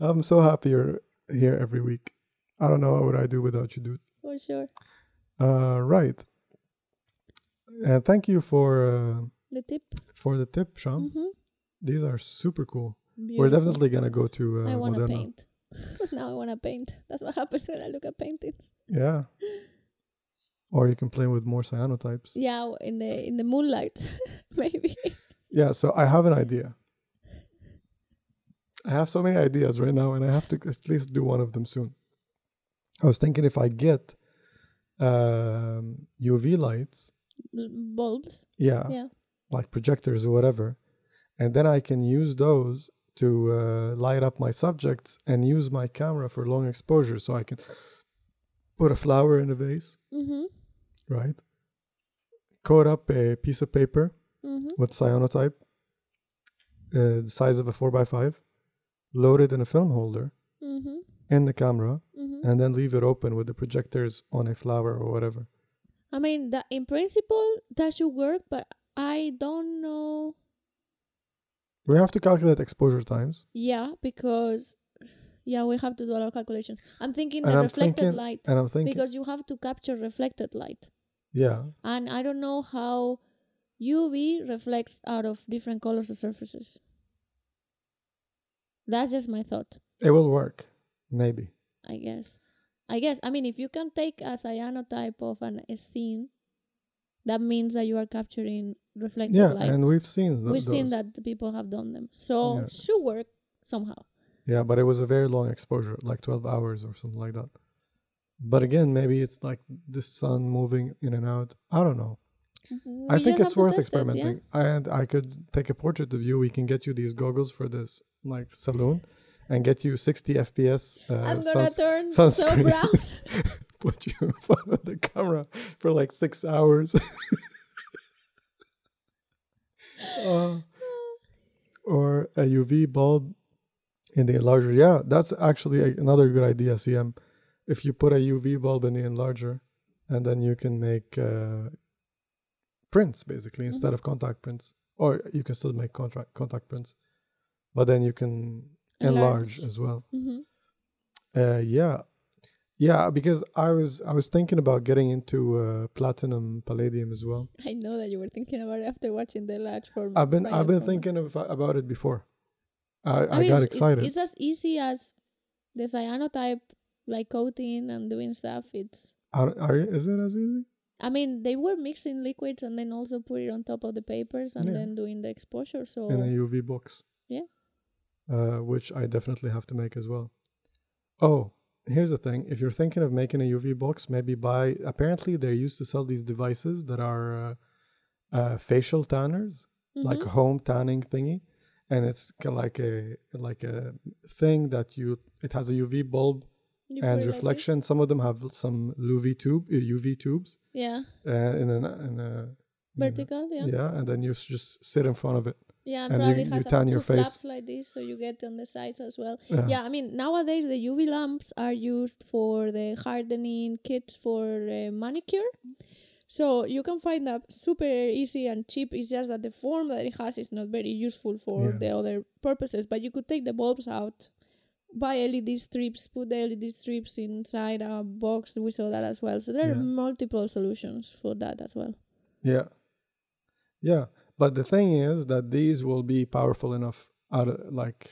I'm so happy you're here every week. I don't know what I'd do without you, dude. For sure. Uh, right. And uh, thank you for... Uh, the tip. For the tip, Sham. Mm-hmm. These are super cool. Beautiful. We're definitely going to go to uh, I want to paint. Now I want to paint. That's what happens when I look at paintings. Yeah. Or you can play with more cyanotypes. Yeah, in the in the moonlight, maybe. Yeah, so I have an idea. I have so many ideas right now, and I have to at least do one of them soon. I was thinking if I get um, U V lights. B- bulbs? Yeah, yeah. Like projectors or whatever. And then I can use those to uh, light up my subjects and use my camera for long exposure. So I can put a flower in a vase, mm-hmm. right? Coat up a piece of paper mm-hmm. with cyanotype, uh, the size of a four by five. Load it in a film holder mm-hmm. in the camera mm-hmm. and then leave it open with the projectors on a flower or whatever. I mean, that in principle, that should work, but I don't know. We have to calculate exposure times. Yeah, because, yeah, we have to do a lot of calculations. I'm thinking and the I'm reflected thinking, light. And I'm thinking. Because you have to capture reflected light. Yeah. And I don't know how U V reflects out of different colors of surfaces. That's just my thought. It will work, maybe. I guess. I guess. I mean, if you can take a cyanotype of an, a scene, that means that you are capturing reflected yeah, light. Yeah, and we've seen th- We've those. seen that people have done them. So, yeah. Should work somehow. Yeah, but it was a very long exposure, like twelve hours or something like that. But again, maybe it's like the sun moving in and out. I don't know. We I think it's worth experimenting. It, yeah? And I could take a portrait of you. We can get you these goggles for this. Like saloon, and get you sixty F P S. Uh, I'm gonna suns- turn sunscreen. So brown. Put you in front of the camera for like six hours. uh, or a U V bulb in the enlarger. Yeah, that's actually a, another good idea, C M. If you put a U V bulb in the enlarger, and then you can make uh, prints basically instead mm-hmm. of contact prints, or you can still make contact contact prints. But then you can enlarge, enlarge as well. Mm-hmm. Uh, yeah. Yeah, because I was I was thinking about getting into uh, platinum palladium as well. I know that you were thinking about it after watching the large form. I've been I've been form. thinking of, about it before. I, I, I mean, got excited. It's, it's as easy as the cyanotype, like coating and doing stuff. It's are, are is it as easy? I mean, they were mixing liquids and then also put it on top of the papers and yeah. then doing the exposure. So in a U V box. Yeah. Uh, which I definitely have to make as well. Oh, here's the thing. If you're thinking of making a U V box, maybe buy... Apparently, they used to sell these devices that are uh, uh, facial tanners, mm-hmm. like a home tanning thingy. And it's like a like a thing that you... It has a U V bulb you and reflection. Like some of them have some U V tube, U V tubes. Yeah. Uh, in an, in a, vertical, in a, yeah. Yeah, and then you just sit in front of it. Yeah, and, and probably you, has you tan your face. Flaps like this, so you get on the sides as well. Yeah. yeah, I mean, nowadays the U V lamps are used for the hardening kits for uh, manicure. So you can find that super easy and cheap. It's just that the form that it has is not very useful for yeah. the other purposes. But you could take the bulbs out, buy L E D strips, put the L E D strips inside a box. We saw that as well. So there yeah. are multiple solutions for that as well. Yeah. Yeah. But the thing is that these will be powerful enough out of, like,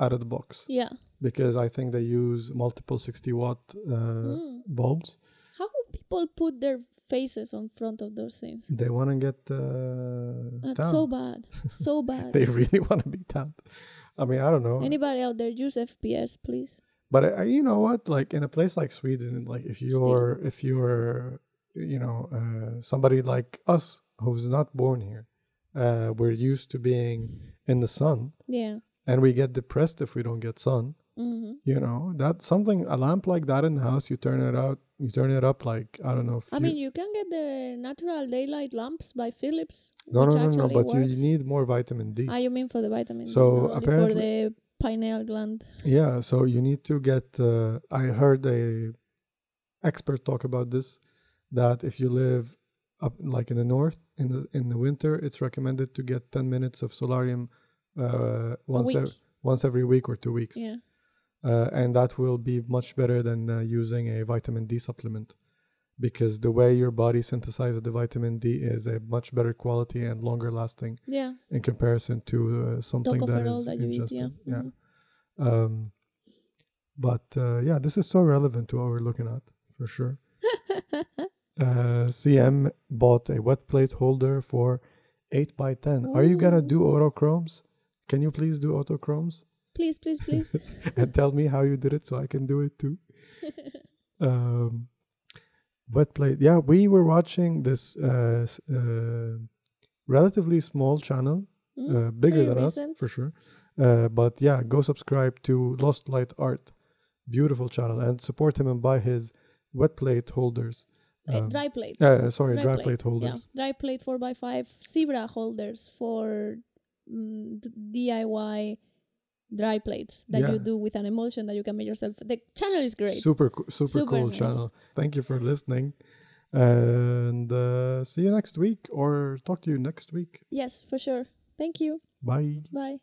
out of the box. Yeah. Because I think they use multiple sixty watt uh, mm. bulbs. How would people put their faces on front of those things? They want to get uh, That's down. so bad. So bad. They really want to be down. I mean, I don't know. Anybody out there, use F P S, please. But I, you know what? Like, in a place like Sweden, like if you're, Still. if you're, you know, uh, somebody like us who's not born here, uh, we're used to being in the sun. Yeah. And we get depressed if we don't get sun. Mm-hmm. You know, that's something, a lamp like that in the house, you turn it out, you turn it up like, I don't know. I you mean, you can get the natural daylight lamps by Philips. No, no, no, no, but you, you need more vitamin D. Ah, you mean for the vitamin D? So apparently. For the pineal gland. Yeah, so you need to get, uh, I heard a expert talk about this, that if you live up like in the north, in the, in the winter, it's recommended to get ten minutes of solarium uh, once, ev- once every week or two weeks. Yeah. Uh, and that will be much better than uh, using a vitamin D supplement, because the way your body synthesizes the vitamin D is a much better quality and longer lasting yeah. in comparison to uh, something that is that ingested. Eat, yeah. yeah. Mm-hmm. Um, but uh, yeah, this is so relevant to what we're looking at, for sure. uh, C M bought a wet plate holder for eight by ten. Ooh. Are you going to do autochromes? Can you please do autochromes? Please, please, please. And tell me how you did it so I can do it too. um, wet plate. Yeah, we were watching this uh, uh, relatively small channel, mm, uh, bigger than recent. us, for sure. Uh, but yeah, go subscribe to Lost Light Art. Beautiful channel. And support him and buy his wet plate holders. Uh, dry plates. Uh, sorry, dry, dry plate. plate holders. Yeah. Dry plate four by five zebra holders for mm, d- D I Y dry plates that yeah. you do with an emulsion that you can make yourself. The channel is great. Super, co- super, super cool nice. channel. Thank you for listening. And uh, see you next week, or talk to you next week. Yes, for sure. Thank you. Bye. Bye.